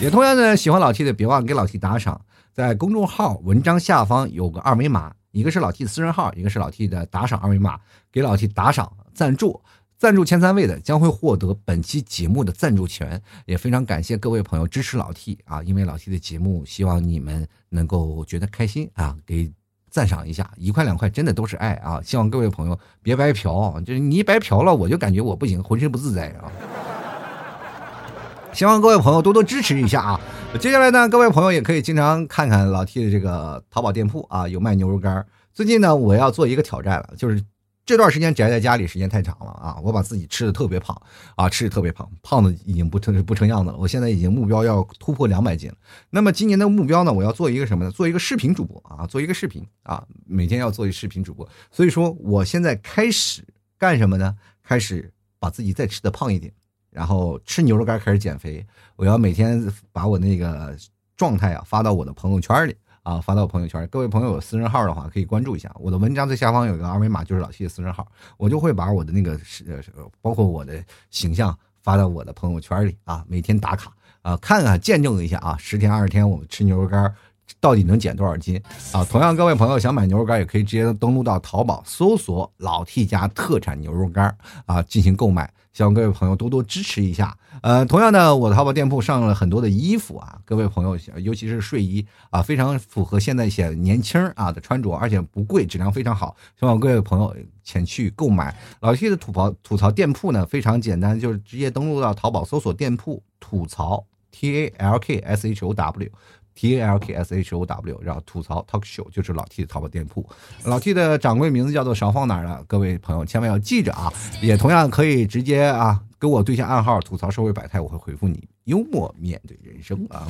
也同样的喜欢老 T 的别忘给老 T 打赏，在公众号文章下方有个二维码，一个是老 T 私人号，一个是老 T 的打赏二维码，给老 T 打赏赞助，赞助前三位的将会获得本期节目的赞助权。也非常感谢各位朋友支持老 T 啊，因为老 T 的节目希望你们能够觉得开心啊，给赞赏一下，一块两块真的都是爱啊！希望各位朋友别白嫖，就是你一白嫖了，我就感觉我不行，浑身不自在啊！希望各位朋友多多支持一下啊！接下来呢，各位朋友也可以经常看看老 T 的这个淘宝店铺啊，有卖牛肉干。最近呢，我要做一个挑战了，就是这段时间宅在家里时间太长了啊，我把自己吃的特别胖啊，吃的特别胖，胖的已经不成不成样子了。我现在已经目标要突破两百斤了。那么今年的目标呢，我要做一个什么呢？做一个视频主播啊，做一个视频啊，每天要做一个视频主播。所以说，我现在开始干什么呢？开始把自己再吃的胖一点，然后吃牛肉干开始减肥。我要每天把我那个状态啊发到我的朋友圈里。啊，发到朋友圈，各位朋友有私人号的话可以关注一下我的文章，最下方有个二维码，就是老 T 的私人号，我就会把我的那个包括我的形象发到我的朋友圈里啊，每天打卡啊，看看见证一下啊，十天二十天我们吃牛肉干到底能减多少斤啊？同样，各位朋友想买牛肉干也可以直接登录到淘宝搜索老 T 家特产牛肉干啊进行购买，希望各位朋友多多支持一下。呃，同样呢，我的淘宝店铺上了很多的衣服啊，各位朋友尤其是睡衣啊，非常符合现在一些年轻啊的穿着，而且不贵，质量非常好，希望各位朋友前去购买。老 T 的吐槽吐槽店铺呢非常简单，就是直接登录到淘宝搜索店铺吐槽 T A L K S H O W。T A L K S H O W， 然后吐槽 Talk Show 就是老 T 的淘宝店铺，老 T 的掌柜名字叫做少放哪儿了，各位朋友千万要记着啊，也同样可以直接啊给我对下暗号吐槽社会百态，我会回复你，幽默面对人生啊。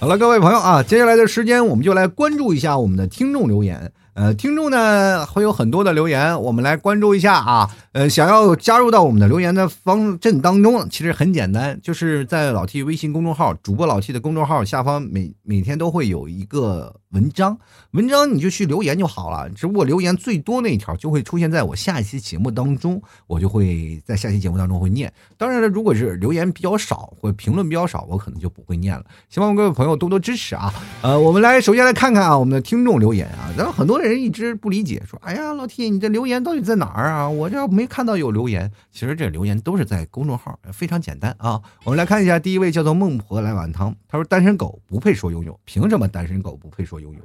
好了，各位朋友啊，接下来的时间我们就来关注一下我们的听众留言。呃，听众呢会有很多的留言，我们来关注一下啊。呃，想要加入到我们的留言的方阵当中，其实很简单，就是在老 T 微信公众号，主播老 T 的公众号下方每每天都会有一个文章，文章你就去留言就好了。只不过留言最多那一条就会出现在我下一期节目当中，我就会在下期节目当中会念。当然了，如果是留言比较少或评论比较少，我可能就不会念了。希望各位朋友多多支持啊。呃，我们来首先来看看啊我们的听众留言啊，咱们很多人。人一直不理解，说哎呀老 T 你这留言到底在哪儿啊，我这没看到有留言，其实这留言都是在公众号，非常简单啊。我们来看一下，第一位叫做孟婆来碗汤，他说单身狗不配说拥有，凭什么单身狗不配说拥有？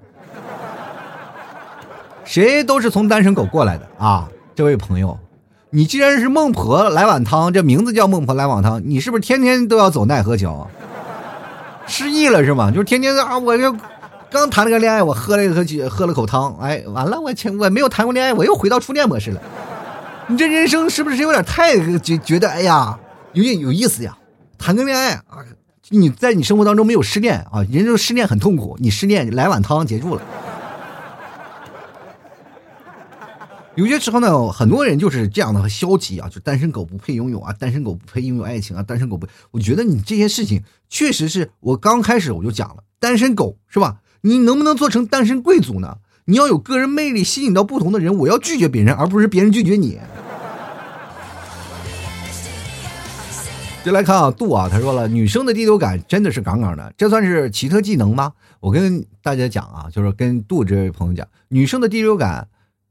谁都是从单身狗过来的啊，这位朋友，你既然是孟婆来碗汤，这名字叫孟婆来碗汤，你是不是天天都要走奈何桥？失忆了是吗？就是天天啊我就刚谈了个恋爱，我喝了一口喝了口汤，哎，完了，我前我没有谈过恋爱，我又回到初恋模式了。你这人生是不是有点太觉觉得哎呀，有点有意思呀？谈个恋爱啊，你在你生活当中没有失恋啊，人生失恋很痛苦，你失恋来碗汤结束了。有些时候呢，很多人就是这样的消极啊，就单身狗不配拥有啊，单身狗不配拥有爱情啊，单身狗不，我觉得你这些事情确实是我刚开始我就讲了，单身狗是吧？你能不能做成单身贵族呢？你要有个人魅力，吸引到不同的人。我要拒绝别人，而不是别人拒绝你。就来看啊，杜啊，他说了，女生的第六感真的是杠杠的，这算是奇特技能吗？我跟大家讲啊，就是跟杜这位朋友讲，女生的第六感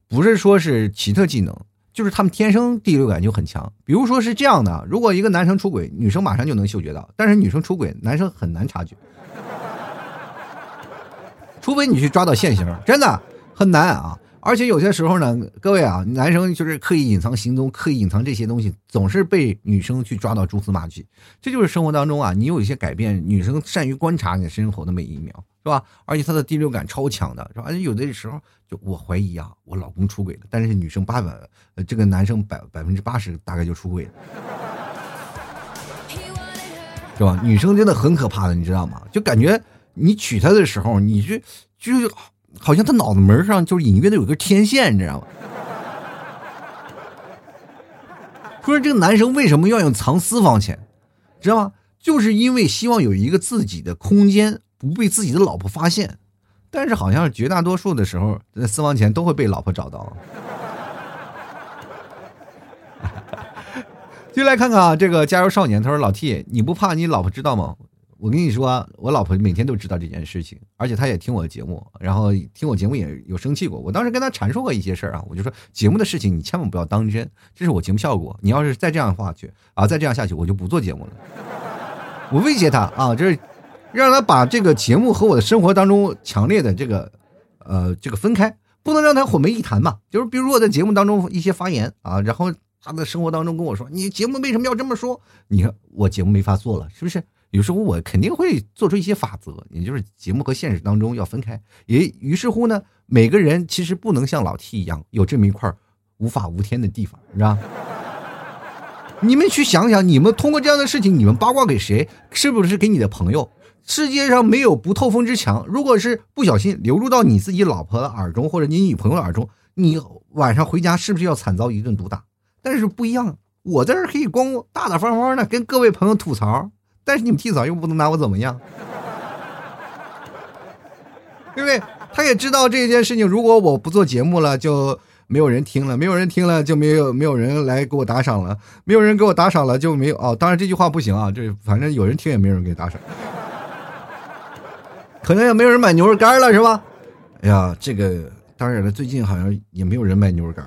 不是说是奇特技能，就是他们天生第六感就很强。比如说是这样的，如果一个男生出轨，女生马上就能嗅觉到，但是女生出轨，男生很难察觉。除非你去抓到现行，真的很难啊！而且有些时候呢，各位啊，男生就是刻意隐藏行踪，刻意隐藏这些东西，总是被女生去抓到蛛丝马迹。这就是生活当中啊，你有一些改变，女生善于观察你生活的每一秒，是吧？而且她的第六感超强的，是吧？而且有的时候就我怀疑啊，我老公出轨了，但是女生八百，呃，这个男生百百分之八十大概就出轨了。是吧？女生真的很可怕的，你知道吗？就感觉。你娶她的时候，你就就好像她脑子门上就是隐约的有个天线，你知道吗？说这个男生为什么要用藏私房钱，知道吗？就是因为希望有一个自己的空间，不被自己的老婆发现。但是好像绝大多数的时候，私房钱都会被老婆找到。就来看看啊，这个加油少年，他说：“老 T， 你不怕你老婆知道吗？”我跟你说，我老婆每天都知道这件事情，而且她也听我的节目，然后听我节目也有生气过。我当时跟她阐述过一些事儿啊，我就说节目的事情你千万不要当真，这是我节目效果。你要是再这样下去啊，再这样下去我就不做节目了。我威胁她啊，就是让她把这个节目和我的生活当中强烈的这个呃这个分开，不能让她混为一谈嘛。就是比如我在节目当中一些发言啊，然后她在生活当中跟我说，你节目为什么要这么说？你看我节目没法做了，是不是？有时候我肯定会做出一些法则，也就是节目和现实当中要分开。也于是乎呢，每个人其实不能像老 T 一样有这么一块无法无天的地方，是吧？你们去想想，你们通过这样的事情，你们八卦给谁？是不是给你的朋友？世界上没有不透风之墙。如果是不小心流入到你自己老婆的耳中，或者你女朋友的耳中，你晚上回家是不是要惨遭一顿毒打？但是不一样，我在这可以光大大方方的跟各位朋友吐槽。但是你们提早又不能拿我怎么样，对不对？他也知道这件事情，如果我不做节目了，就没有人听了，没有人听了就没有没有人来给我打赏了，没有人给我打赏了就没有哦。当然这句话不行啊，这反正有人听也没有人给打赏。可能也没有人买牛肉干了，是吧？哎呀，这个当然了，最近好像也没有人买牛肉干。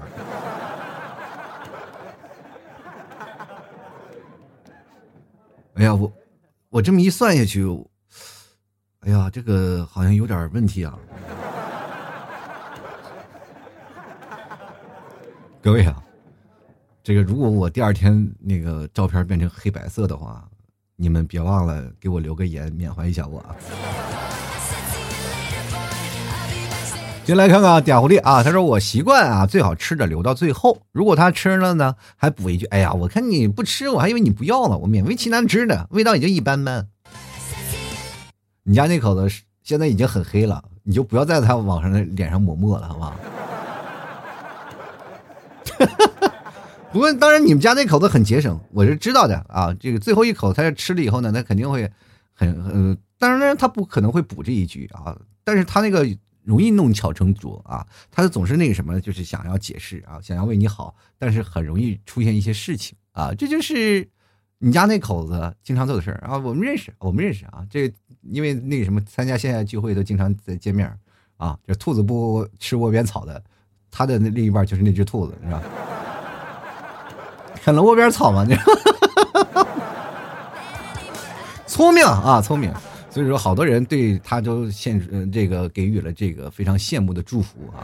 哎呀，我我这么一算下去，哎呀，这个好像有点问题啊。各位啊，这个如果我第二天那个照片变成黑白色的话，你们别忘了给我留个言，缅怀一下我啊。先来看看嗲狐狸啊，他说我习惯啊，最好吃的留到最后。如果他吃了呢，还补一句，哎呀，我看你不吃，我还以为你不要了，我勉为其难吃的，味道也就一般般。你家那口子现在已经很黑了，你就不要在他往上的脸上抹墨了，好吧？不过当然你们家那口子很节省，我是知道的啊。这个最后一口他吃了以后呢，他肯定会很呃，当然他不可能会补这一句啊，但是他那个。容易弄巧成拙啊，他总是那个什么，就是想要解释啊，想要为你好，但是很容易出现一些事情啊，这就是你家那口子经常做的事儿啊。我们认识，我们认识啊，这因为那个什么，参加线下聚会都经常在见面啊。这兔子不吃窝边草的，他的另一半就是那只兔子，是吧？啃了窝边草嘛，你聪明啊，聪明。所以说好多人对他都现这个给予了这个非常羡慕的祝福啊，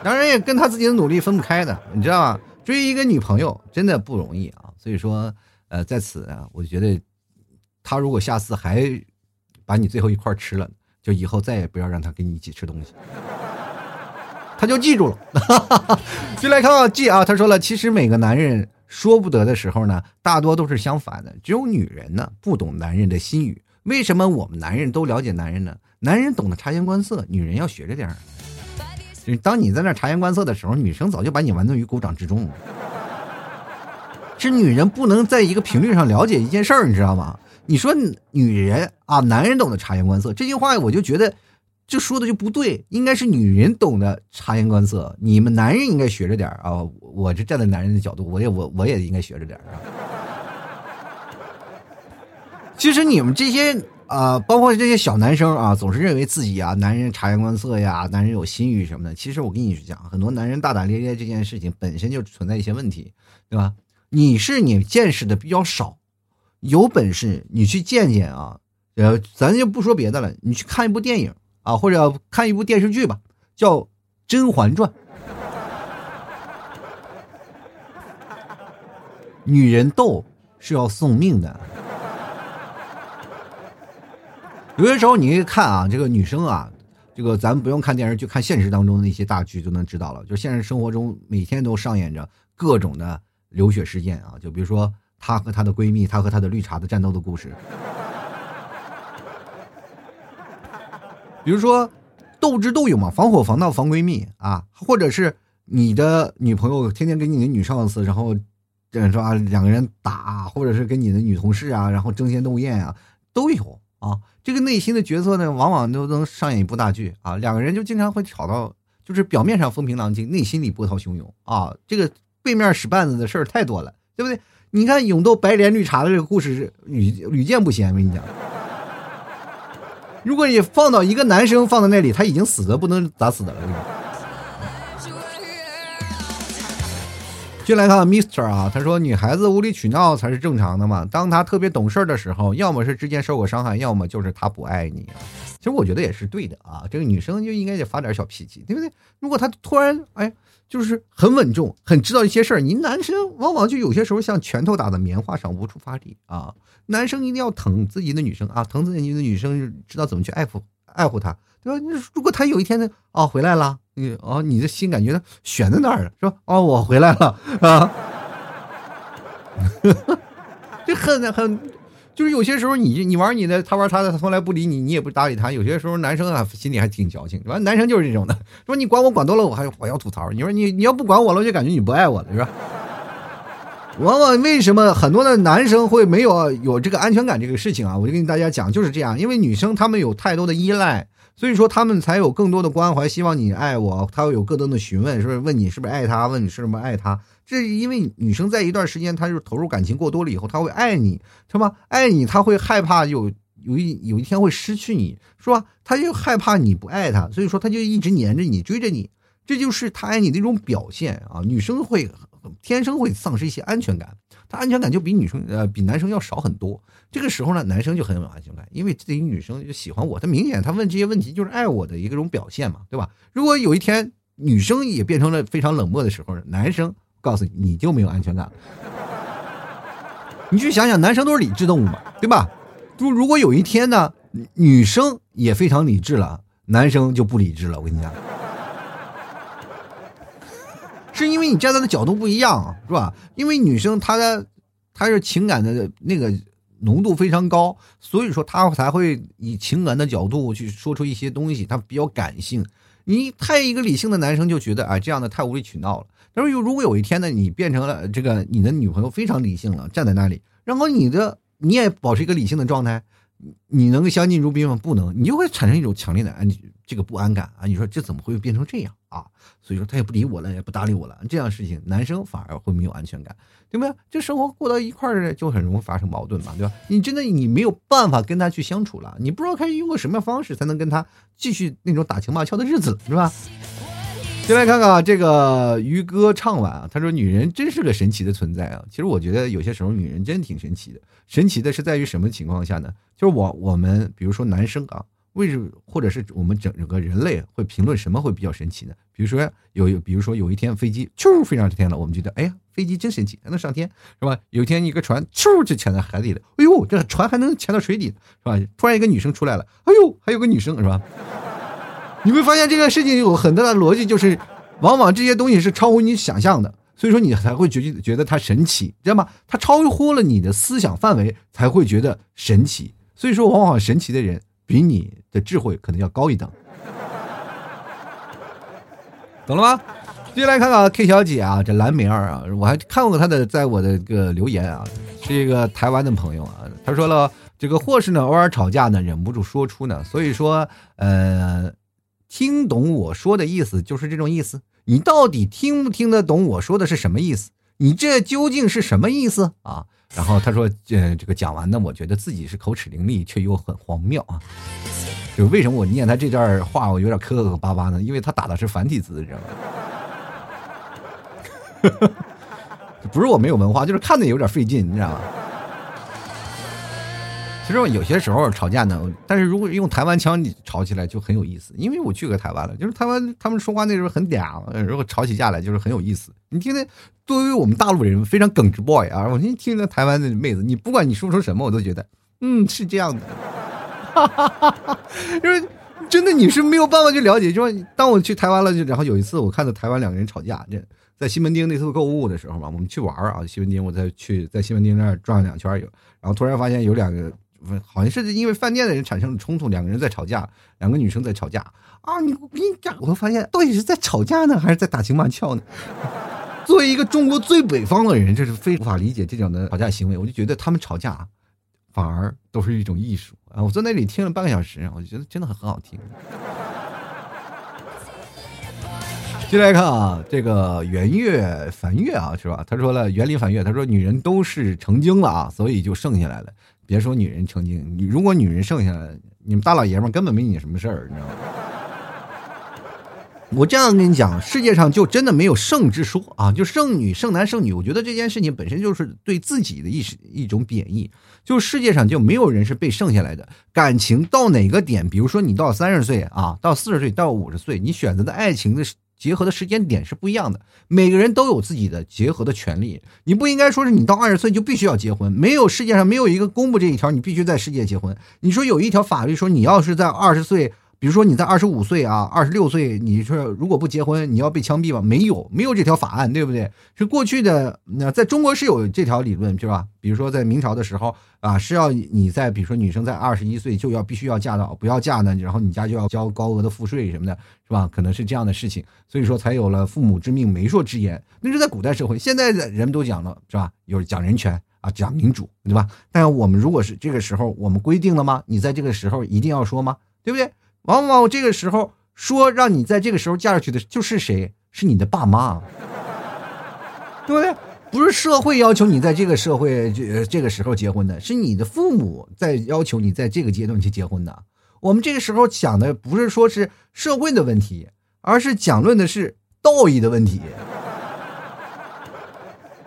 当然也跟他自己的努力分不开的，你知道吗？追一个女朋友真的不容易啊，所以说呃，在此啊，我觉得他如果下次还把你最后一块吃了，就以后再也不要让他跟你一起吃东西，他就记住了。就来看看记啊，他说了，其实每个男人说不得的时候呢，大多都是相反的。只有女人呢，不懂男人的心语。为什么我们男人都了解男人呢？男人懂得察言观色，女人要学着点儿。当你在那察言观色的时候，女生早就把你玩弄于股掌之中了。是女人不能在一个频率上了解一件事儿，你知道吗？你说女人啊，男人懂得察言观色，这句话我就觉得这说的就不对，应该是女人懂得察言观色，你们男人应该学着点啊！我这站在男人的角度，我也我我也应该学着点啊。其实你们这些啊、呃，包括这些小男生啊，总是认为自己啊，男人察言观色呀，男人有心语什么的。其实我跟你讲，很多男人大大咧咧这件事情本身就存在一些问题，对吧？你是你见识的比较少，有本事你去见见啊，呃，咱就不说别的了，你去看一部电影。啊，或者看一部电视剧吧，叫《甄嬛传》。女人斗是要送命的。有些时候你看啊，这个女生啊，这个咱们不用看电视剧，看现实当中的一些大剧就能知道了。就现实生活中每天都上演着各种的流血事件啊，就比如说她和她的闺蜜，她和她的绿茶的战斗的故事。比如说斗智斗勇嘛，防火防盗防闺蜜啊，或者是你的女朋友天天跟你的女上司，然后说、啊、两个人打，或者是跟你的女同事啊，然后争先斗艳啊，都有啊。这个内心的角色呢，往往都能上演一部大剧啊。两个人就经常会吵到，就是表面上风平浪静，内心里波涛汹涌啊。这个背面使绊子的事儿太多了，对不对？你看勇斗白莲绿茶的这个故事屡屡见不鲜，我跟你讲。如果你放到一个男生放到那里，他已经死的不能咋死的了。就来看 Mister 啊，他说女孩子无理取闹才是正常的嘛。当他特别懂事的时候，要么是之前受过伤害，要么就是他不爱你、啊、其实我觉得也是对的啊，这个女生就应该也发点小脾气，对不对？如果他突然哎，就是很稳重，很知道一些事儿，你男生往往就有些时候像拳头打的棉花上无处发力啊。男生一定要疼自己的女生啊，疼自己的女生知道怎么去爱护爱护她，对吧？如果她有一天呢，哦回来了，你哦你的心感觉悬在那儿了，是吧？哦我回来了啊，这很很就是有些时候你你玩你的，他玩他的，他从来不理你，你也不搭理他。有些时候男生啊心里还挺矫情，是吧？男生就是这种的，说你管我管多了，我还我要吐槽。你说你你要不管我了，我就感觉你不爱我了，是吧？往往为什么很多的男生会没有有这个安全感这个事情啊，我就跟大家讲就是这样，因为女生她们有太多的依赖，所以说她们才有更多的关怀，希望你爱我，她会有更多的询问，是不是问你是不是爱她，问你是不是爱她。这是因为女生在一段时间她就投入感情过多了以后，她会爱你，是吧？爱你她会害怕有有一有一天会失去你，是吧？他就害怕你不爱他，所以说他就一直黏着你，追着你，这就是他爱你的一种表现啊。女生会天生会丧失一些安全感，他安全感就比女生呃比男生要少很多。这个时候呢，男生就很有安全感，因为这些女生就喜欢我，他明显他问这些问题就是爱我的一个种表现嘛，对吧？如果有一天女生也变成了非常冷漠的时候，男生告诉你你就没有安全感了。你去想想，男生都是理智动物嘛，对吧？就如果有一天呢，女生也非常理智了，男生就不理智了。我跟你讲，是因为你站在的角度不一样，是吧？因为女生她的她是情感的那个浓度非常高，所以说她才会以情感的角度去说出一些东西，她比较感性。你太一个理性的男生就觉得啊、哎，这样的太无理取闹了。但是如果有一天呢，你变成了这个你的女朋友非常理性了，站在那里，然后你的。你也保持一个理性的状态，你能够相敬如宾吗？不能，你就会产生一种强烈的这个不安感啊！你说这怎么会变成这样啊？所以说他也不理我了，也不搭理我了，这样的事情男生反而会没有安全感，对不对？这生活过到一块儿就很容易发生矛盾嘛，对吧？你真的你没有办法跟他去相处了，你不知道该用个什么方式才能跟他继续那种打情骂俏的日子，是吧？先来看看啊，这个于哥唱完啊，他说女人真是个神奇的存在啊。其实我觉得有些时候女人真挺神奇的，神奇的是在于什么情况下呢？就是我我们比如说男生啊，为什么或者是我们整整个人类会评论什么会比较神奇呢？比如说有比如说有一天飞机啾飞上天了，我们觉得哎呀飞机真神奇，还能上天，是吧？有一天一个船啾就潜在海底了，哎呦这船还能潜到水底，是吧？突然一个女生出来了，哎呦还有个女生，是吧？你会发现这个事情有很大的逻辑，就是往往这些东西是超乎你想象的，所以说你才会觉觉得它神奇，知道吗？它超乎了你的思想范围才会觉得神奇，所以说往往神奇的人比你的智慧可能要高一等，懂了吗？接下来看看 K 小姐啊，这蓝莓儿啊，我还看过她的在我的这个留言啊，是一个台湾的朋友啊，她说了这个或是呢偶尔吵架呢忍不住说出呢，所以说呃。听懂我说的意思就是这种意思，你到底听不听得懂我说的是什么意思？你这究竟是什么意思啊？然后他说，呃，这个讲完呢，我觉得自己是口齿伶俐，却又很荒谬啊。就是为什么我念他这段话，我有点磕磕巴巴呢？因为他打的是繁体字，知道吗？不是我没有文化，就是看的有点费劲，你知道吗？其实有些时候吵架呢，但是如果用台湾腔吵起来就很有意思，因为我去过台湾了，就是台湾他们说话那时候很嗲，如果吵起架来就是很有意思。你听听，作为我们大陆人非常耿直 boy 啊，我听着台湾的妹子，你不管你说出什么，我都觉得，嗯，是这样的，哈哈哈哈，就是真的你是没有办法去了解。就是当我去台湾了，然后有一次我看到台湾两个人吵架，这。在西门町那次购物的时候嘛，我们去玩啊，西门町我再去在西门町那儿转了两圈有，然后突然发现有两个好像是因为饭店的人产生了冲突，两个人在吵架，两个女生在吵架啊！你我跟你讲，我发现到底是在吵架呢，还是在打情骂俏呢？作为一个中国最北方的人，这是非常无法理解这种的吵架行为。我就觉得他们吵架反而都是一种艺术啊！我在那里听了半个小时，我就觉得真的很很好听。进来看啊，这个圆月凡月啊，是吧？他说了园林凡月，他说女人都是成精了啊，所以就剩下来了。别说女人成精，你如果女人剩下来，你们大老爷们根本没你什么事儿，你知道吗？我这样跟你讲，世界上就真的没有剩之说啊，就剩女、剩男、剩女。我觉得这件事情本身就是对自己的一一种贬义。就世界上就没有人是被剩下来的。感情到哪个点，比如说你到三十岁啊，到四十岁，到五十岁，你选择的爱情的。结合的时间点是不一样的，每个人都有自己的结合的权利，你不应该说是你到二十岁就必须要结婚，没有世界上没有一个公布这一条你必须在世界结婚。你说有一条法律说你要是在二十岁，比如说你在二十五岁啊，二十六岁，你说如果不结婚你要被枪毙吧？没有，没有这条法案，对不对？是过去的，那在中国是有这条理论，是吧？比如说在明朝的时候啊，是要你在比如说女生在二十一岁就要必须要嫁到，不要嫁呢，然后你家就要交高额的赋税什么的，是吧？可能是这样的事情，所以说才有了父母之命媒妁之言，那是在古代社会。现在人们都讲了，是吧？有讲人权。啊，讲民主，对吧？但我们如果是这个时候，我们规定了吗？你在这个时候一定要说吗？对不对？往往这个时候说让你在这个时候嫁出去的就是谁？是你的爸妈，对不对？不是社会要求你在这个社会这个时候结婚的，是你的父母在要求你在这个阶段去结婚的。我们这个时候想的不是说是社会的问题，而是讲论的是道义的问题。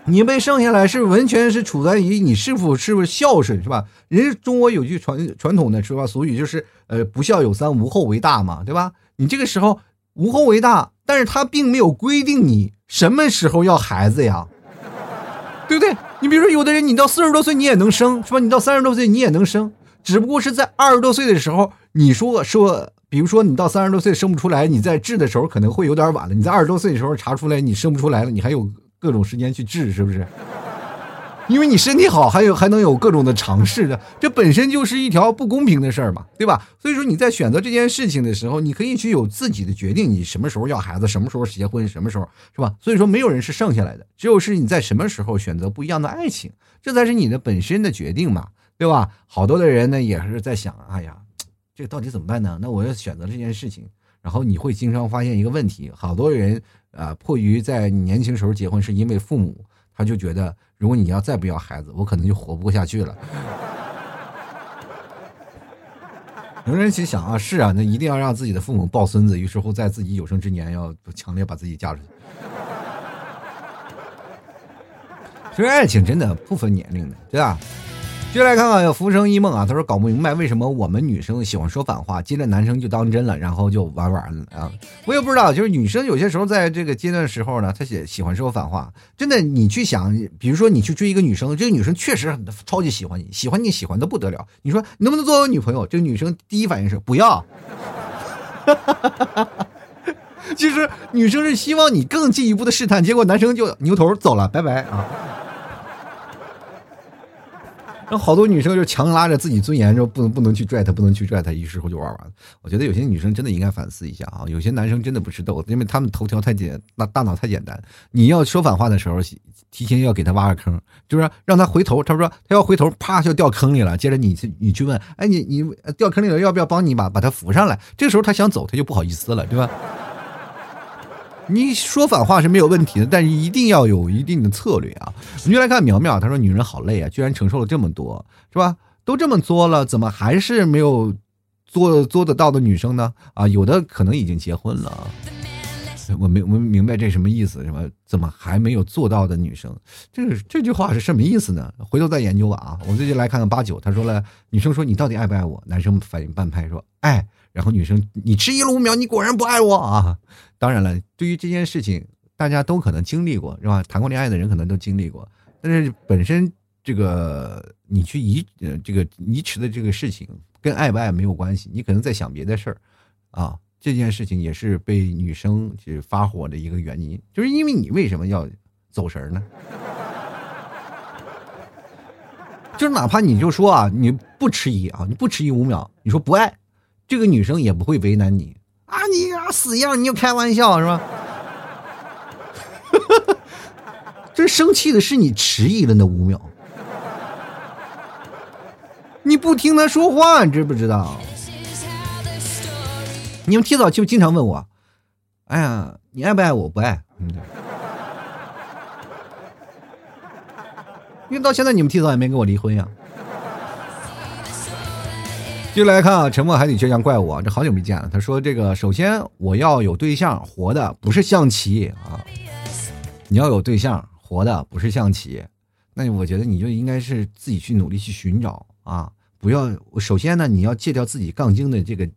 你被生下来是完全是处在于你是否是不是孝顺，是吧？人中国有句传传统的说法，俗语就是呃不孝有三，无后为大嘛，对吧？你这个时候无后为大，但是他并没有规定你什么时候要孩子呀，对不对？你比如说有的人你到四十多岁你也能生，是吧？你到三十多岁你也能生，只不过是在二十多岁的时候，你说说比如说你到三十多岁生不出来，你在治的时候可能会有点晚了，你在二十多岁的时候查出来你生不出来了，你还有各种时间去治，是不是？因为你身体好，还有还能有各种的尝试的，这本身就是一条不公平的事儿嘛，对吧？所以说你在选择这件事情的时候，你可以去有自己的决定，你什么时候要孩子，什么时候结婚，什么时候，是吧？所以说没有人是剩下来的，只有是你在什么时候选择不一样的爱情，这才是你的本身的决定嘛，对吧？好多的人呢也是在想，哎呀，这到底怎么办呢？那我要选择这件事情，然后你会经常发现一个问题，好多人啊，迫于在你年轻时候结婚，是因为父母他就觉得，如果你要再不要孩子，我可能就活不过下去了。有人去想啊，是啊，那一定要让自己的父母抱孙子，于是乎在自己有生之年要强烈把自己嫁出去。其实爱情真的不分年龄的，对吧？就来看看有浮生一梦啊，他说搞不明白为什么我们女生喜欢说反话，接着男生就当真了，然后就玩玩了啊。我也不知道，就是女生有些时候在这个阶段的时候呢，她喜喜欢说反话。真的，你去想，比如说你去追一个女生，这个女生确实超级喜欢你，喜欢你喜欢的不得了。你说能不能做我女朋友？这个女生第一反应是不要。其实女生是希望你更进一步的试探，结果男生就牛头走了，拜拜啊。然后好多女生就强拉着自己尊严，说不能不能去拽她，不能去拽她，于是乎就玩完了。我觉得有些女生真的应该反思一下啊，有些男生真的不是逗，因为他们头条太简，那大脑太简单。你要说反话的时候，提前要给他挖个坑，就是让他回头，他说他要回头，啪就掉坑里了。接着你你去问，哎你你掉坑里了，要不要帮你把把他扶上来？这时候他想走，他就不好意思了，对吧？你说反话是没有问题的，但是一定要有一定的策略啊！我们就来看苗苗，她说：“女人好累啊，居然承受了这么多，是吧？都这么作了，怎么还是没有做做得到的女生呢？啊，有的可能已经结婚了。”我没我明白这什么意思，什么怎么还没有做到的女生，这这句话是什么意思呢？回头再研究吧啊！我最近来看看八九，他说了，女生说你到底爱不爱我？男生反应半拍说爱，然后女生你迟疑了五秒，你果然不爱我啊！当然了，对于这件事情，大家都可能经历过，是吧？谈过恋爱的人可能都经历过，但是本身这个你去移呃这个移植的这个事情跟爱不爱没有关系，你可能在想别的事儿啊。这件事情也是被女生去发火的一个原因，就是因为你为什么要走神呢？就是哪怕你就说啊，你不迟疑啊，你不迟疑五秒，你说不爱，这个女生也不会为难你啊，你啊死样，你就开玩笑是吧？这生气的是你迟疑了那五秒，你不听她说话，你知不知道？你们提早就经常问我，哎呀，你爱不爱我？不爱，嗯，因为到现在你们提早也没跟我离婚呀。就来看啊，沉默海底倔强怪物啊，这好久没见了。他说这个，首先我要有对象，活的不是象棋啊。你要有对象，活的不是象棋，那我觉得你就应该是自己去努力去寻找啊，不要首先呢，你要戒掉自己杠精的这个。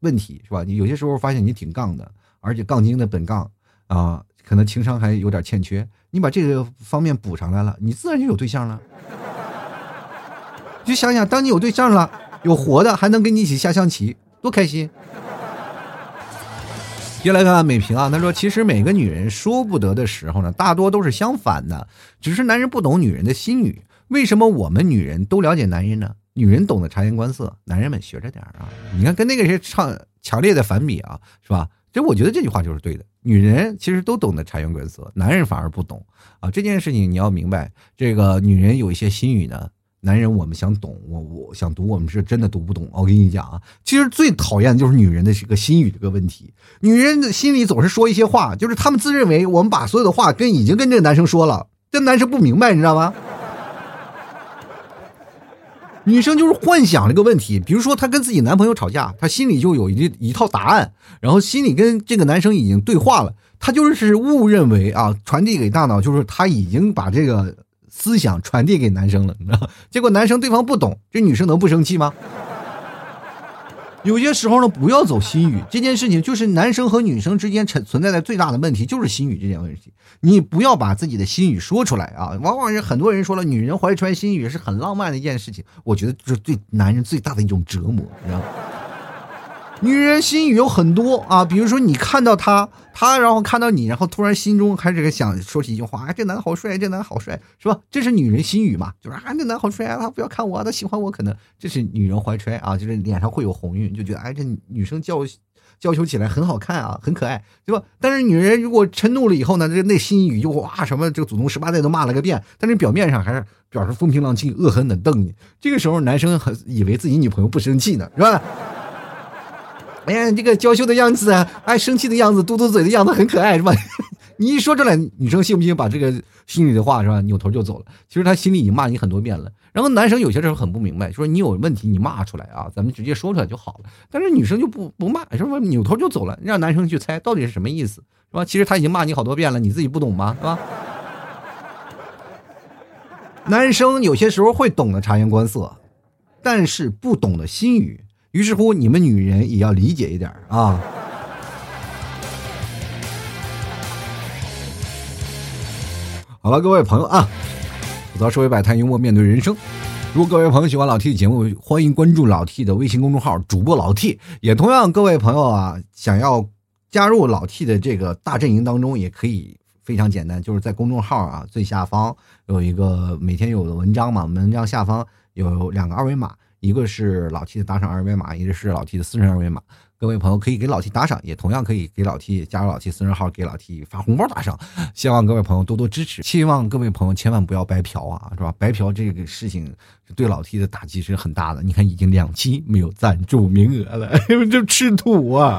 问题是吧？你有些时候发现你挺杠的，而且杠精的本杠啊、呃，可能情商还有点欠缺。你把这个方面补上来了，你自然就有对象了。就想想，当你有对象了，有活的还能跟你一起下象棋，多开心！接来看看美萍啊，她说其实每个女人说不得的时候呢，大多都是相反的，只是男人不懂女人的心语。为什么我们女人都了解男人呢？女人懂得察言观色，男人们学着点啊！你看，跟那个谁唱强烈的反比啊，是吧？这我觉得这句话就是对的。女人其实都懂得察言观色，男人反而不懂啊。这件事情你要明白，这个女人有一些心语呢，男人我们想懂，我我想读，我们是真的读不懂。我跟你讲啊，其实最讨厌的就是女人的这个心语这个问题。女人的心里总是说一些话，就是他们自认为我们把所有的话跟已经跟这个男生说了。但男生不明白，你知道吗？女生就是幻想这个问题，比如说她跟自己男朋友吵架，她心里就有一一套答案，然后心里跟这个男生已经对话了，她就是误认为啊，传递给大脑就是她已经把这个思想传递给男生了，你知道？结果男生对方不懂，这女生能不生气吗？有些时候呢，不要走心语这件事情，就是男生和女生之间存在的最大的问题，就是心语这件问题。你不要把自己的心语说出来啊！往往是很多人说了，女人怀揣心语是很浪漫的一件事情，我觉得这是对男人最大的一种折磨，你知道吗？女人心语有很多啊，比如说你看到他，他然后看到你，然后突然心中开始想说起一句话，哎，这男好帅，这男好帅，是吧？这是女人心语嘛，就是啊，这男好帅啊，他不要看我，他喜欢我，可能这是女人怀揣啊，就是脸上会有红晕，就觉得哎，这女生叫叫求起来很好看啊，很可爱，对吧？但是女人如果嗔怒了以后呢，这内心语就哇什么这个祖宗十八代都骂了个遍，但是表面上还是表示风平浪静，恶狠狠瞪你。这个时候男生很以为自己女朋友不生气呢，是吧？哎呀，这个娇羞的样子啊，哎，生气的样子，嘟嘟嘴的样子很可爱，是吧？你一说出来，女生信不信把这个心里的话，是吧？扭头就走了。其实她心里已经骂你很多遍了。然后男生有些时候很不明白，说你有问题你骂出来啊，咱们直接说出来就好了。但是女生就不不骂，是吧？扭头就走了，让男生去猜到底是什么意思，是吧？其实她已经骂你好多遍了，你自己不懂吗？是吧？男生有些时候会懂得察言观色，但是不懂得心语。于是乎你们女人也要理解一点啊。好了，各位朋友啊，吐槽社会百态，幽默面对人生。如果各位朋友喜欢老 T 的节目，欢迎关注老 T 的微信公众号主播老 T， 也同样各位朋友啊想要加入老 T 的这个大阵营当中，也可以非常简单，就是在公众号啊最下方有一个每天有的文章嘛，文章下方有两个二维码，一个是老 T 的打赏二维码，一个是老 T 的私人二维码。各位朋友可以给老 T 打赏，也同样可以给老 T 加入老 T 私人号，给老 T 发红包打赏。希望各位朋友多多支持，希望各位朋友千万不要白嫖啊，是吧？白嫖这个事情对老 T 的打击是很大的。你看，已经两期没有赞助名额了，因为这吃土啊！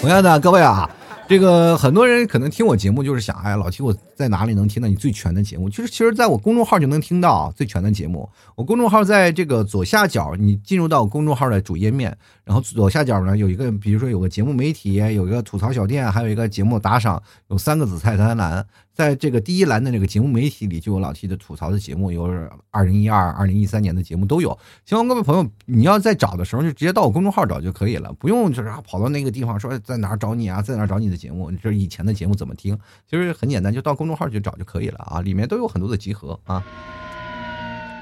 同样的，各位啊。这个很多人可能听我节目就是想，哎，老 T 我在哪里能听到你最全的节目？其实，其实在我公众号就能听到啊，最全的节目。我公众号在这个左下角，你进入到我公众号的主页面，然后左下角呢有一个，比如说有个节目媒体，有一个吐槽小店，还有一个节目打赏，有三个子菜单栏。在这个第一栏的这个节目媒体里，就有老 T 的吐槽的节目，有二零一二、二零一三年的节目都有。希望各位朋友，你要在找的时候就直接到我公众号找就可以了，不用就是、啊、跑到那个地方说在哪找你啊，在哪找你的节目，就是以前的节目怎么听，其实很简单，就到公众号去找就可以了啊，里面都有很多的集合啊。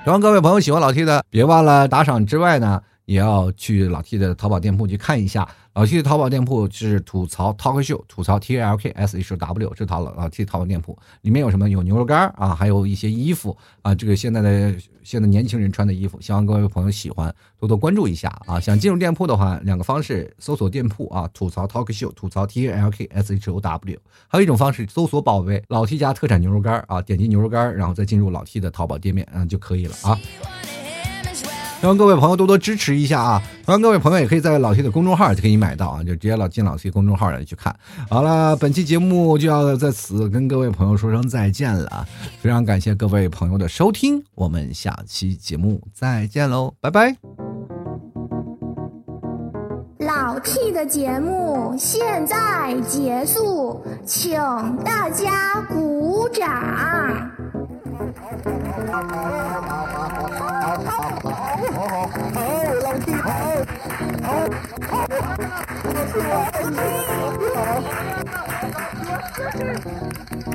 希望各位朋友喜欢老 T 的，别忘了打赏之外呢，也要去老 T 的淘宝店铺去看一下。老 T 的淘宝店铺是吐槽 Talk Show， 吐槽 T A L K S H W， 是老 T 淘宝店铺，里面有什么？有牛肉干啊，还有一些衣服啊，这个现在的现在年轻人穿的衣服，希望各位朋友喜欢，多多关注一下啊。想进入店铺的话，两个方式，搜索店铺啊，吐槽 Talk Show， 吐槽 T A L K S H W， 还有一种方式，搜索宝贝老 T 家特产牛肉干啊，点击牛肉干，然后再进入老 T 的淘宝店面嗯就可以了啊。让各位朋友多多支持一下啊！让各位朋友也可以在老 T 的公众号就可以买到啊，就直接老进老 T 公众号来去看。好了，本期节目就要在此跟各位朋友说声再见了，非常感谢各位朋友的收听，我们下期节目再见喽，拜拜！老 T 的节目现在结束，请大家鼓掌。好，老弟好，好，好，我是我，我是我。